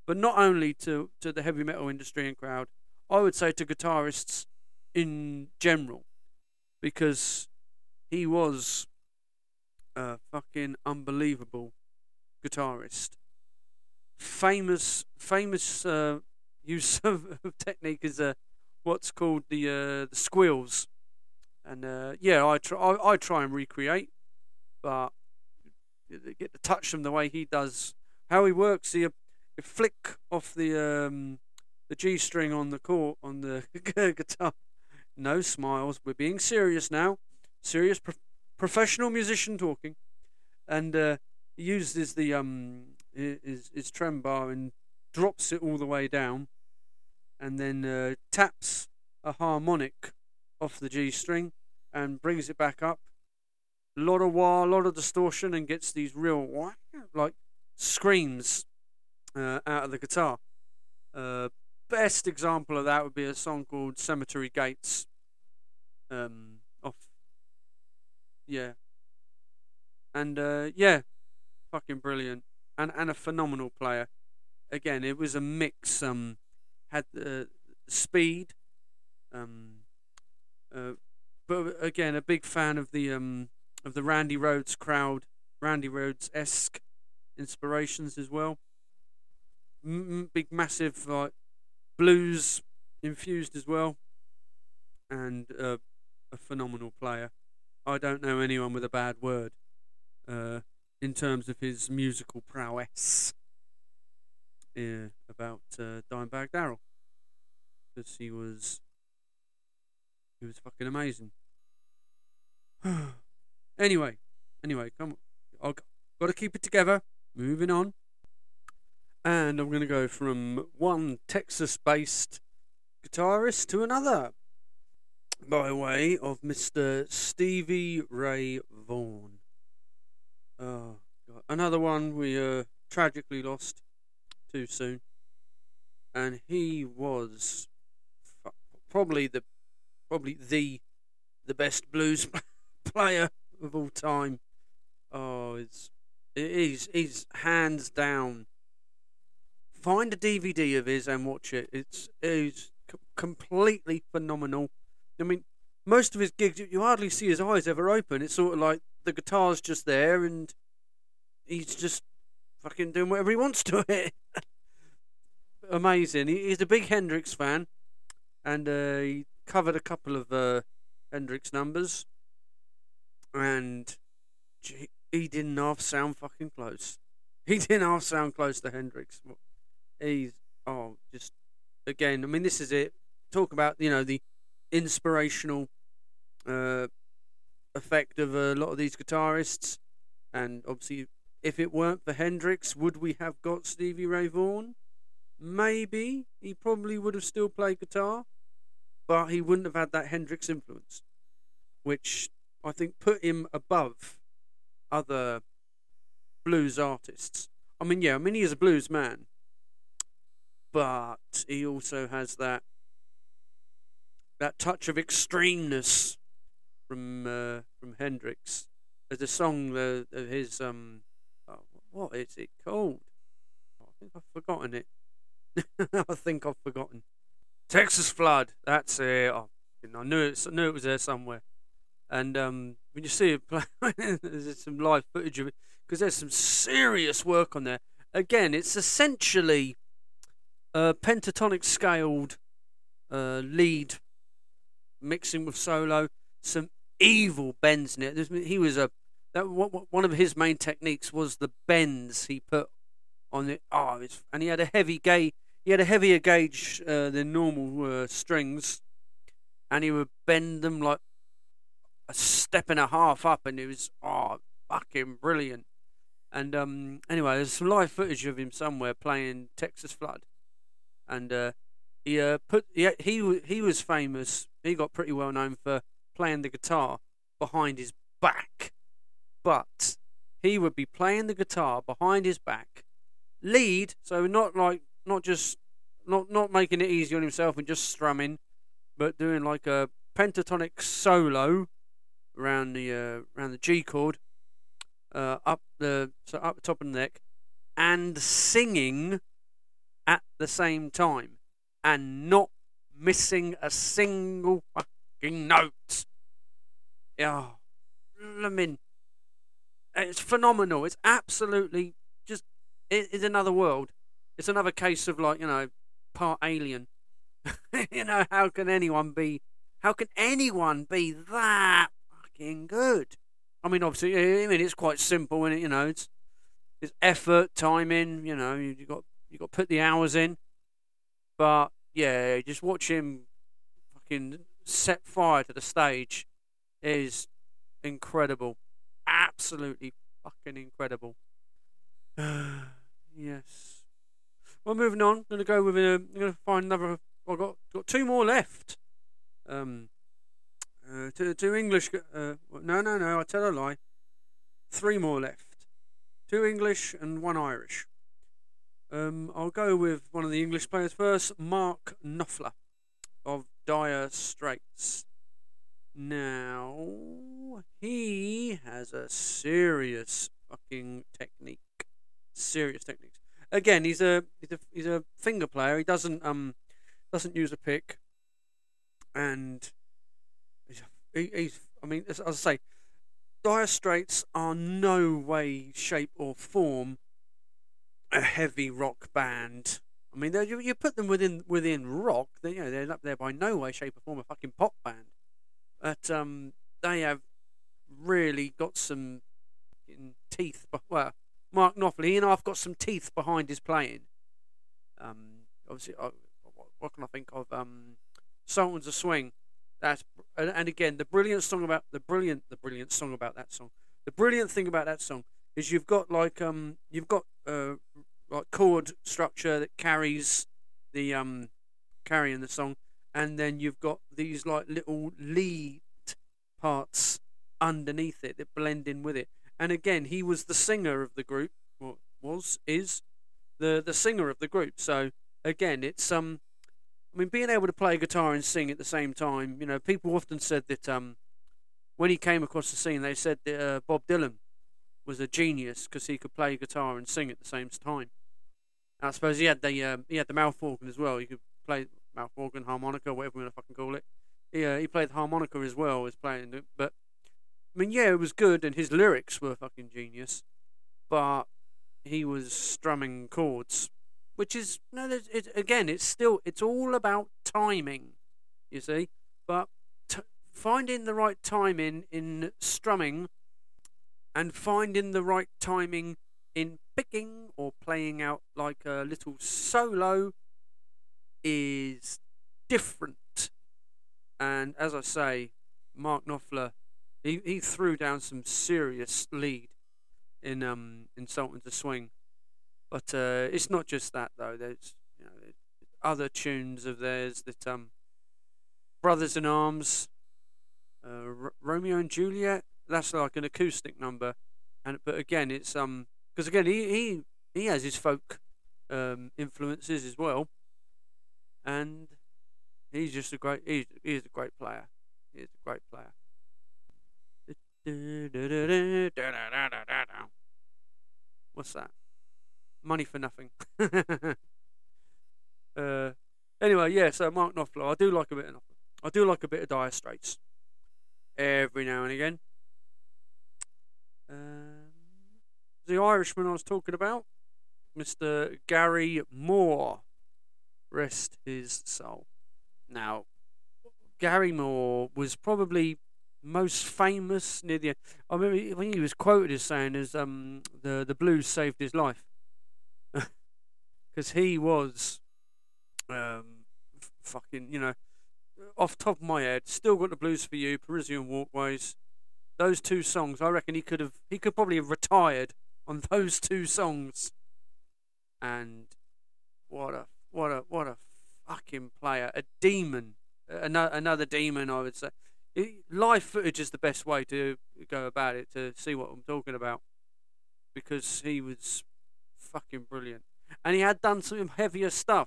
but not only to the heavy metal industry and crowd, I would say to guitarists in general, because he was a fucking unbelievable guitarist. Famous use of technique is what's called the squills, and I try and recreate, but get to touch them the way he does. How he works, he flick off the G string on the guitar. No smiles. We're being serious now. Serious professional musician talking, and he uses the his trem bar and drops it all the way down, and then taps a harmonic off the G string and brings it back up. A lot of wah, a lot of distortion, and gets these real wah, like screams out of the guitar. Best example of that would be a song called Cemetery Gates. Fucking brilliant, and a phenomenal player. Again, it was a mix. Had the speed. But again, a big fan of the Randy Rhoads crowd, Randy Rhoads-esque inspirations as well. Big, massive, like blues infused as well, and a phenomenal player. I don't know anyone with a bad word in terms of his musical prowess. Yeah, about Dimebag Darrell, because he was fucking amazing. Anyway, come on. I've got to keep it together. Moving on. And I'm going to go from one Texas-based guitarist to another, by way of Mr. Stevie Ray Vaughan. Oh, God. Another one we tragically lost too soon. And he was probably the best blues player of all time. Oh, he's hands down. Find a DVD of his and watch it. It's completely phenomenal. I mean, most of his gigs, you hardly see his eyes ever open. It's sort of like the guitar's just there and he's just fucking doing whatever he wants to it. Amazing. He's a big Hendrix fan, and he covered a couple of Hendrix numbers, and he didn't half sound fucking close. He didn't half sound close to Hendrix. Again, I mean, this is it. Talk about, the inspirational effect of a lot of these guitarists, and obviously, if it weren't for Hendrix, would we have got Stevie Ray Vaughan? Maybe. He probably would have still played guitar, but he wouldn't have had that Hendrix influence, which I think put him above other blues artists. I mean he is a blues man, but he also has that touch of extremeness from Hendrix. There's a song of his, what is it called? I think I've forgotten it. Texas Flood. That's it. Oh, I knew it was there somewhere. And when you see it play, there's some live footage of it, because there's some serious work on there. Again, it's essentially a pentatonic scaled lead mixing with solo. Some evil bends in it. He was one of his main techniques was the bends he put on it. Oh, and he had a heavy gauge. He had a heavier gauge than normal strings, and he would bend them like a step and a half up, and it was fucking brilliant. And anyway, there's some live footage of him somewhere playing Texas Flood, and he was famous. He got pretty well known for playing the guitar behind his back, but he would be playing the guitar behind his back, lead, so not just not making it easy on himself and just strumming, but doing like a pentatonic solo around the G chord, up the top of the neck, and singing at the same time, and not missing a single fucking note. Yeah, I mean, it's phenomenal. It's absolutely just, it's another world. It's another case of, like, you know, part alien. You know, how can anyone be that fucking good? I mean, obviously, it's quite simple, and you know, it's effort, timing. You know, you got to put the hours in. But yeah, just watch him fucking set fire to the stage is incredible. Absolutely fucking incredible. Yes. Well, moving on. I'm gonna find another. I've got two more left. Two English. No. I tell a lie. Three more left. Two English and one Irish. I'll go with one of the English players first. Mark Knopfler of Dire Straits. Now, he has a serious fucking technique. Serious techniques. Again, he's a finger player. He doesn't use a pick, and he's. I mean, as I say, Dire Straits are no way, shape, or form a heavy rock band. I mean, you put them within rock. They, you know, they're up there by no way, shape, or form a fucking pop band. But they have really got some teeth. Well, Mark Knopfler, he and I've got some teeth behind his playing. Obviously, what can I think of? Sultans of Swing. And again, the brilliant thing about that song is you've got chord structure that carries the song, and then you've got these like little lead parts underneath it that blend in with it. And again, he was the singer of the group. Is the singer of the group. So again, it's I mean, being able to play guitar and sing at the same time. You know, people often said that when he came across the scene, they said that Bob Dylan was a genius because he could play guitar and sing at the same time. And I suppose he had the mouth organ as well. He could play mouth organ, harmonica, whatever we want to fucking call it. Yeah, he played the harmonica as well as playing it, but. I mean, yeah, it was good, and his lyrics were fucking genius, but he was strumming chords, which is, it's all about timing, you see, but finding the right timing in strumming, and finding the right timing in picking, or playing out like a little solo, is different. And as I say, Mark Knopfler, He threw down some serious lead in Sultans of Swing, but it's not just that though. There's other tunes of theirs that Brothers in Arms, Romeo and Juliet. That's like an acoustic number, but again it's because again he has his folk influences as well, and he's just a great he's a great player. He's a great player. What's that? Money for nothing. Anyway, yeah. So Mark Knopfler, I do like a bit of Dire Straits every now and again. The Irishman I was talking about, Mr. Gary Moore, rest his soul. Now, Gary Moore was probably most famous near the end. I remember when he was quoted as saying, "As the blues saved his life," because he was fucking, off the top of my head, Still Got the Blues for You, Parisian Walkways. Those two songs, I reckon he could probably have retired on those two songs. And what a fucking player, a demon, another demon, I would say. Live footage is the best way to go about it, to see what I'm talking about, because he was fucking brilliant, and he had done some heavier stuff.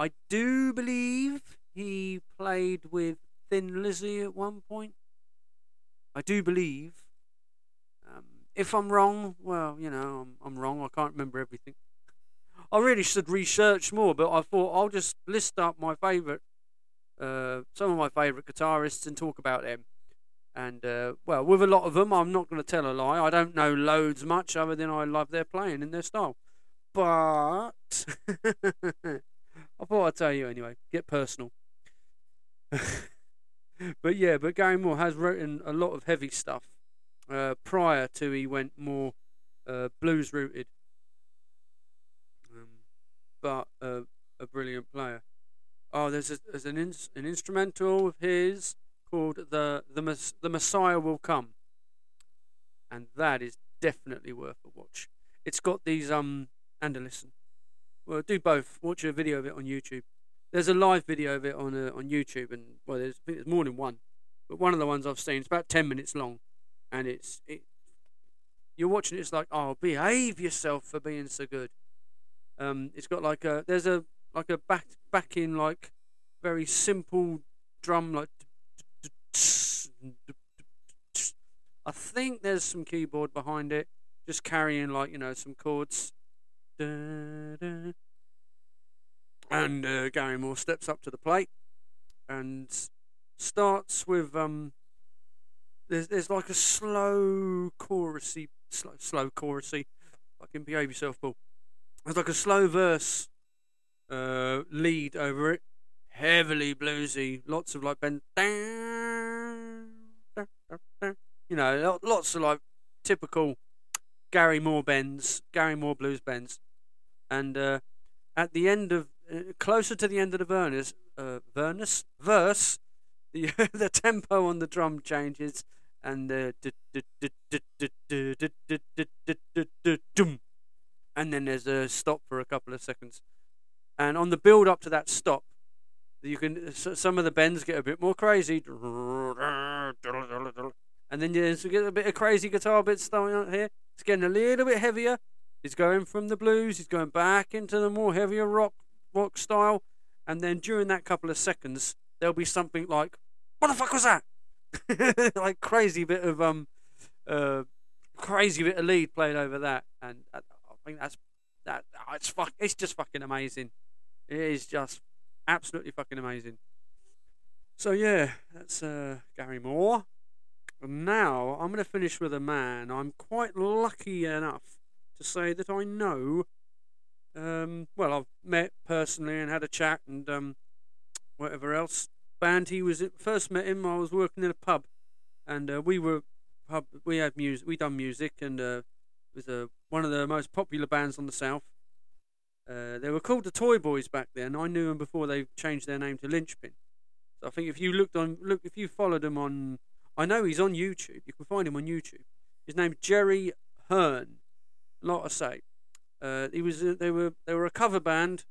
I do believe he played with Thin Lizzy at one point. I do believe. If I'm wrong, well, you know, I'm wrong. I can't remember everything. I really should research more, but I thought I'll just list up my favourite, some of my favourite guitarists and talk about them. And, well, with a lot of them, I'm not going to tell a lie. I don't know loads much other than I love their playing and their style. But I thought I'd tell you anyway. Get personal. But yeah, but Gary Moore has written a lot of heavy stuff prior to he went more blues-rooted. But a brilliant player. Oh, there's an instrumental of his called the Messiah Will Come, and that is definitely worth a watch. It's got these and a listen. Well, do both. Watch a video of it on YouTube. There's a live video of it on YouTube, and well, there's more than one, but one of the ones I've seen, it's about 10 minutes long, and it. You're watching it, it's like, oh, behave yourself for being so good. It's got like a backing like very simple drum like. I think there's some keyboard behind it, just carrying like, you know, some chords. And Gary Moore steps up to the plate and starts with there's like a slow chorusy. Fucking behave yourself, Paul. There's like a slow verse lead over it, heavily bluesy, lots of like you know, lots of like typical Gary Moore blues bends, and at the end of closer to the end of the verse, the tempo on the drum changes, and and then there's a stop for a couple of seconds, and on the build up to that stop, you can some of the bends get a bit more crazy, and then you get a bit of crazy guitar bits starting out here. It's getting a little bit heavier. He's going from the blues, he's going back into the more heavier rock style, and then during that couple of seconds, there'll be something like, "What the fuck was that?" Like crazy bit of lead played over that, and I think that. It's just fucking amazing. It is just absolutely fucking amazing. So yeah, that's Gary Moore. Now, I'm going to finish with a man I'm quite lucky enough to say that I know. Well, I've met personally and had a chat and whatever else. First met him, I was working in a pub, and we done music, and it was one of the most popular bands on the South. They were called the Toy Boys back then. I knew them before they changed their name to Lynchpin. So I think if you if you followed them on, I know he's on YouTube. You can find him on YouTube. His name's Jerry Hearn. Like I say, they were a cover band,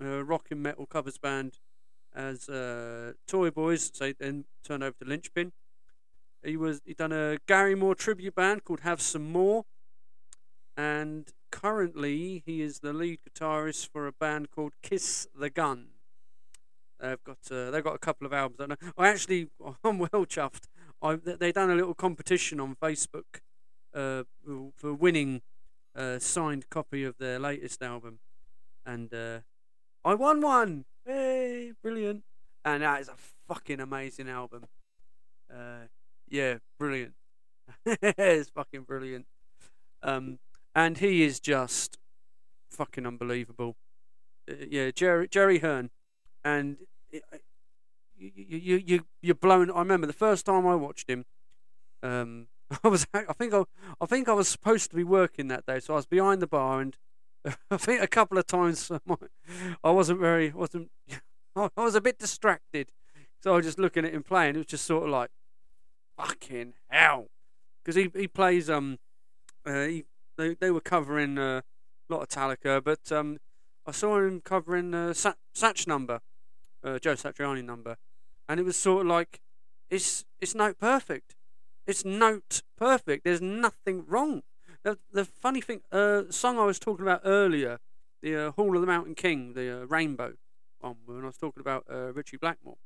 a rock and metal covers band, as Toy Boys. So then turned over to Lynchpin. He done a Gary Moore tribute band called Have Some More, and currently he is the lead guitarist for a band called Kiss the Gun. They've got a couple of albums. I'm well chuffed. They done a little competition on Facebook for winning a signed copy of their latest album, and I won one. Hey, brilliant! And that is a fucking amazing album. Yeah, brilliant. It's fucking brilliant. And he is just fucking unbelievable. Yeah, Jerry Hearn, and. You're blown. I remember the first time I watched him. I think I was supposed to be working that day, so I was behind the bar, and I think a couple of times I was a bit distracted, so I was just looking at him playing. It was just sort of like, fucking hell, because he plays they were covering a lot of Metallica, but I saw him covering Satch number, Joe Satriani number. And it was sort of like, it's note perfect. It's note perfect. There's nothing wrong. The funny thing, song I was talking about earlier, the Hall of the Mountain King, the Rainbow. on when I was talking about Ritchie Blackmore.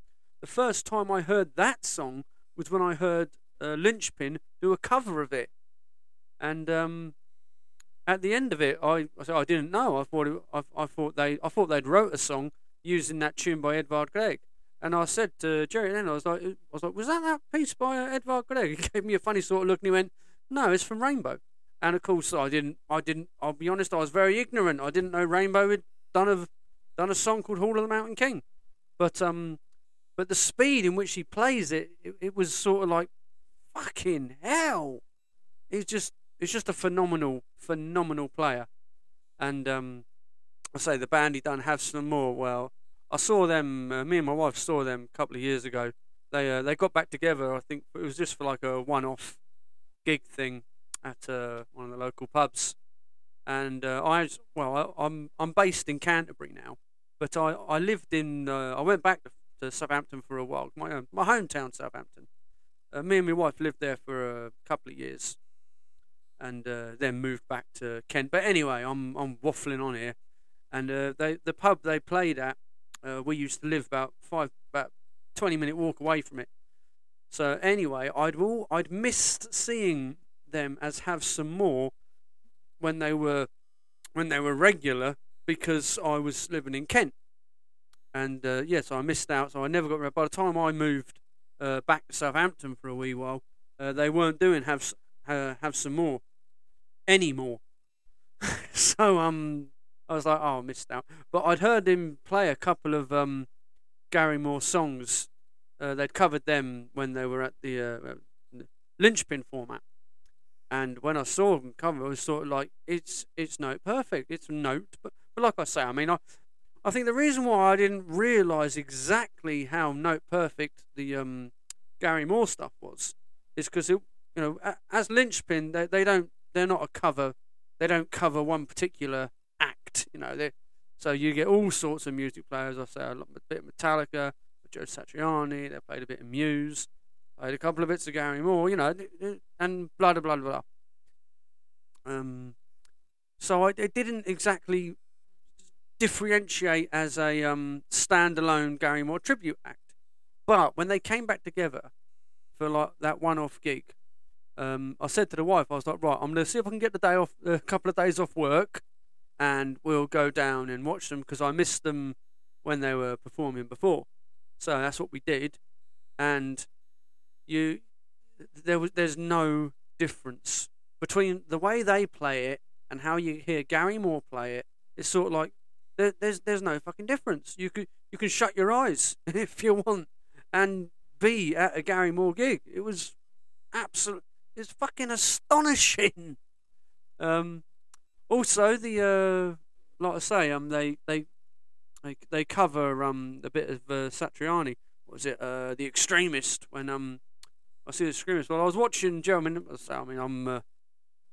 The first time I heard that song was when I heard Lynchpin do a cover of it. And at the end of it, I didn't know. I thought they'd wrote a song using that tune by Edvard Grieg. And I said to Jerry then, I was like, was that piece by Edvard Grieg? He gave me a funny sort of look, and he went, no, it's from Rainbow. And of course, I'll be honest, I was very ignorant. I didn't know Rainbow had done a song called Hall of the Mountain King. But the speed in which he plays it was sort of like, fucking hell. It's just a phenomenal player. And I say the band he done, Have Some More. Well, I saw them. Me and my wife saw them a couple of years ago. They got back together. I think it was just for like a one-off gig thing at one of the local pubs. And I'm based in Canterbury now, but I lived in. I went back to Southampton for a while. My hometown, Southampton. Me and my wife lived there for a couple of years, and then moved back to Kent. But anyway, I'm waffling on here. And the pub they played at. We used to live about 20-minute walk away from it. So anyway, I'd missed seeing them as Have Some More when they were regular because I was living in Kent, and so I missed out. So I never got around. By the time I moved back to Southampton for a wee while, they weren't doing Have Some More anymore. So I was like, oh, I missed out. But I'd heard him play a couple of Gary Moore songs. They'd covered them when they were at the Lynchpin format. And when I saw them cover, I was sort of like, it's note perfect. It's note. But like I say, I mean, I think the reason why I didn't realise exactly how note perfect the Gary Moore stuff was is because, as Lynchpin, they're not a cover. They don't cover one particular act, so you get all sorts of music players. I say a bit of Metallica, Joe Satriani. They played a bit of Muse, played a couple of bits of Gary Moore, and blah blah blah blah. So I didn't exactly differentiate as a standalone Gary Moore tribute act, but when they came back together for like that one-off gig, I said to the wife, I was like, right, I'm gonna see if I can get the day off, a couple of days off work. And we'll go down and watch them because I missed them when they were performing before. So that's what we did. And there's no difference between the way they play it and how you hear Gary Moore play it. It's sort of like there's no fucking difference. You can shut your eyes if you want and be at a Gary Moore gig. It was it's fucking astonishing. Also, like I say, they cover a bit of Satriani. What was it? The Extremist. When I see The Extremist. Well, I was watching Joe. I'm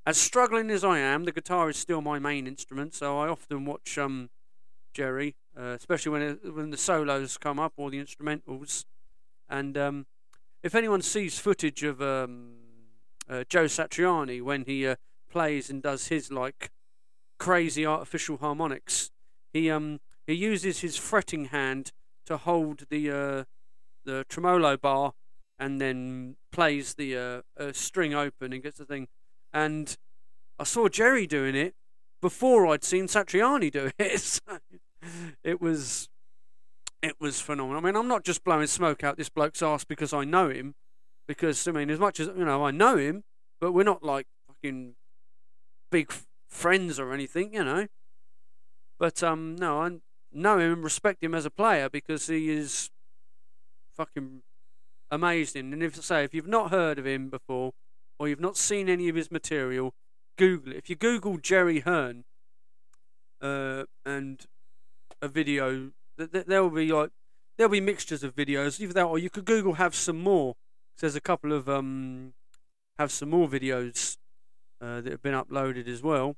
as struggling as I am. The guitar is still my main instrument, so I often watch Jerry, especially when the solos come up or the instrumentals. And if anyone sees footage of Joe Satriani when he plays and does his crazy artificial harmonics, he uses his fretting hand to hold the tremolo bar and then plays the string open and gets the thing. And I saw Jerry doing it before I'd seen Satriani do it. So it was phenomenal. I mean, I'm not just blowing smoke out this bloke's ass because I know him, because I mean, as much as I know him, but we're not like fucking big friends or anything, but no, I know him and respect him as a player because he is fucking amazing. And if you've not heard of him before or you've not seen any of his material, Google it. If you Google Jerry Hearn and a video, there'll be mixtures of videos, either that or you could Google Have Some More, because there's a couple of Have Some More videos that have been uploaded as well.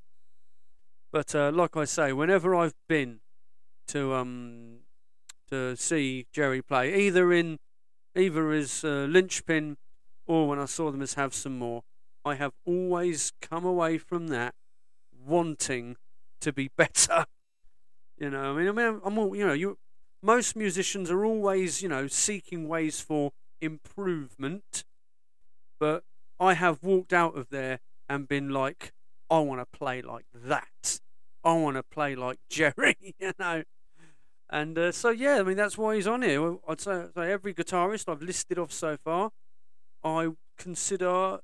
But like I say, whenever I've been to see Jerry play, either as Lynchpin or when I saw them as Have Some More, I have always come away from that wanting to be better. I'm all, most musicians are always, you know, seeking ways for improvement. But I have walked out of there and been like, I want to play like that. I want to play like Jerry, you know. And so, yeah, I mean, that's why he's on here. I'd say every guitarist I've listed off so far, I consider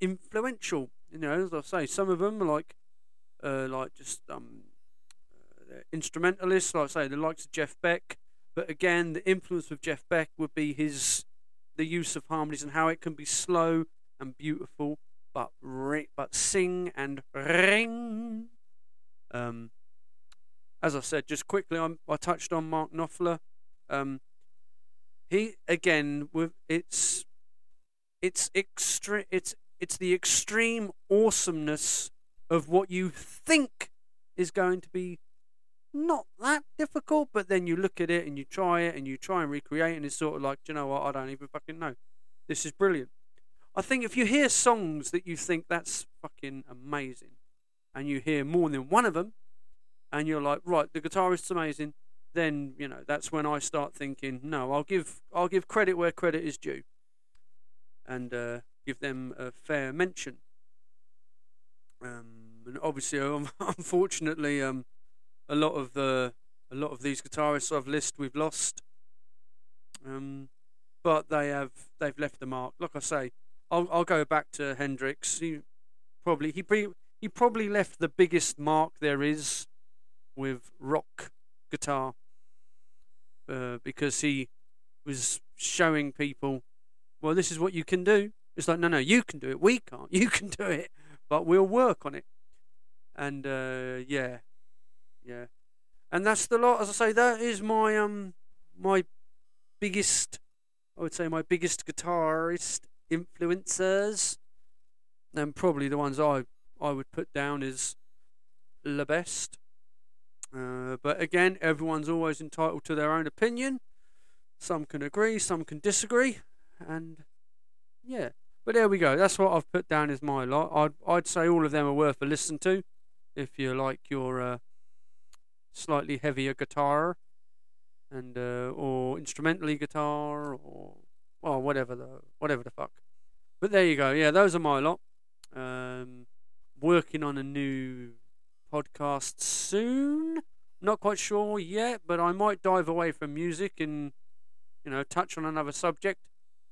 influential. You know, as I say, some of them are like instrumentalists, like I say, the likes of Jeff Beck. But again, the influence of Jeff Beck would be the use of harmonies and how it can be slow and beautiful, but sing and ring. As I said, just quickly, I touched on Mark Knopfler. He again with it's the extreme awesomeness of what you think is going to be not that difficult, but then you look at it and you try it and you try and recreate, and it's sort of like, do you know what? I don't even fucking know. This is brilliant. I think if you hear songs that you think that's fucking amazing, and you hear more than one of them, and you're like, right, the guitarist's amazing, then, you know, that's when I start thinking, no, I'll give credit where credit is due, and give them a fair mention. And obviously, unfortunately, a lot of these guitarists I've listed we've lost, but they've left the mark. Like I say, I'll go back to Hendrix. He probably left the biggest mark there is with rock guitar, because he was showing people, well, this is what you can do. It's like, no, you can do it, we can't. You can do it, but we'll work on it. And yeah, and that's the lot. As I say, that is my my biggest guitarist influencers, and probably the ones I would put down is the best. But again, everyone's always entitled to their own opinion. Some can agree, some can disagree, and yeah. But there we go. That's what I've put down as my lot. I'd say all of them are worth a listen to, if you like your slightly heavier guitar, and or instrumentally guitar, or well, whatever the fuck. But there you go. Yeah, those are my lot. Working on a new podcast soon. Not quite sure yet, but I might dive away from music and, you know, touch on another subject.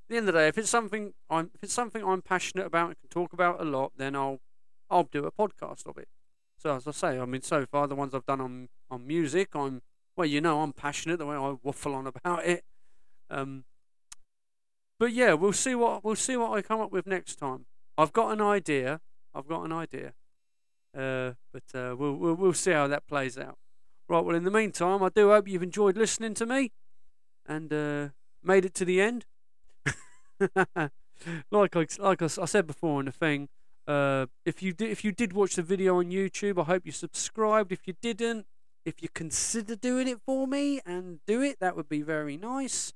At the end of the day, if it's something I'm passionate about and can talk about a lot, then I'll do a podcast of it. So as I say, I mean, so far the ones I've done on music, I'm passionate the way I waffle on about it. But yeah, we'll see what I come up with next time. I've got an idea. But we'll see how that plays out. Right, well, in the meantime, I do hope you've enjoyed listening to me and made it to the end. Like I said before in the thing, if you did watch the video on YouTube, I hope you subscribed. If you didn't, if you consider doing it for me and do it, that would be very nice.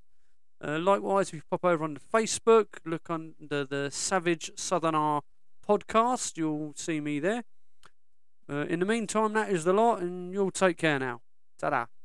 Likewise, if you pop over onto Facebook, look under the Savage Southerner podcast, you'll see me there. In the meantime, that is the lot, and you'll take care now. Ta-da.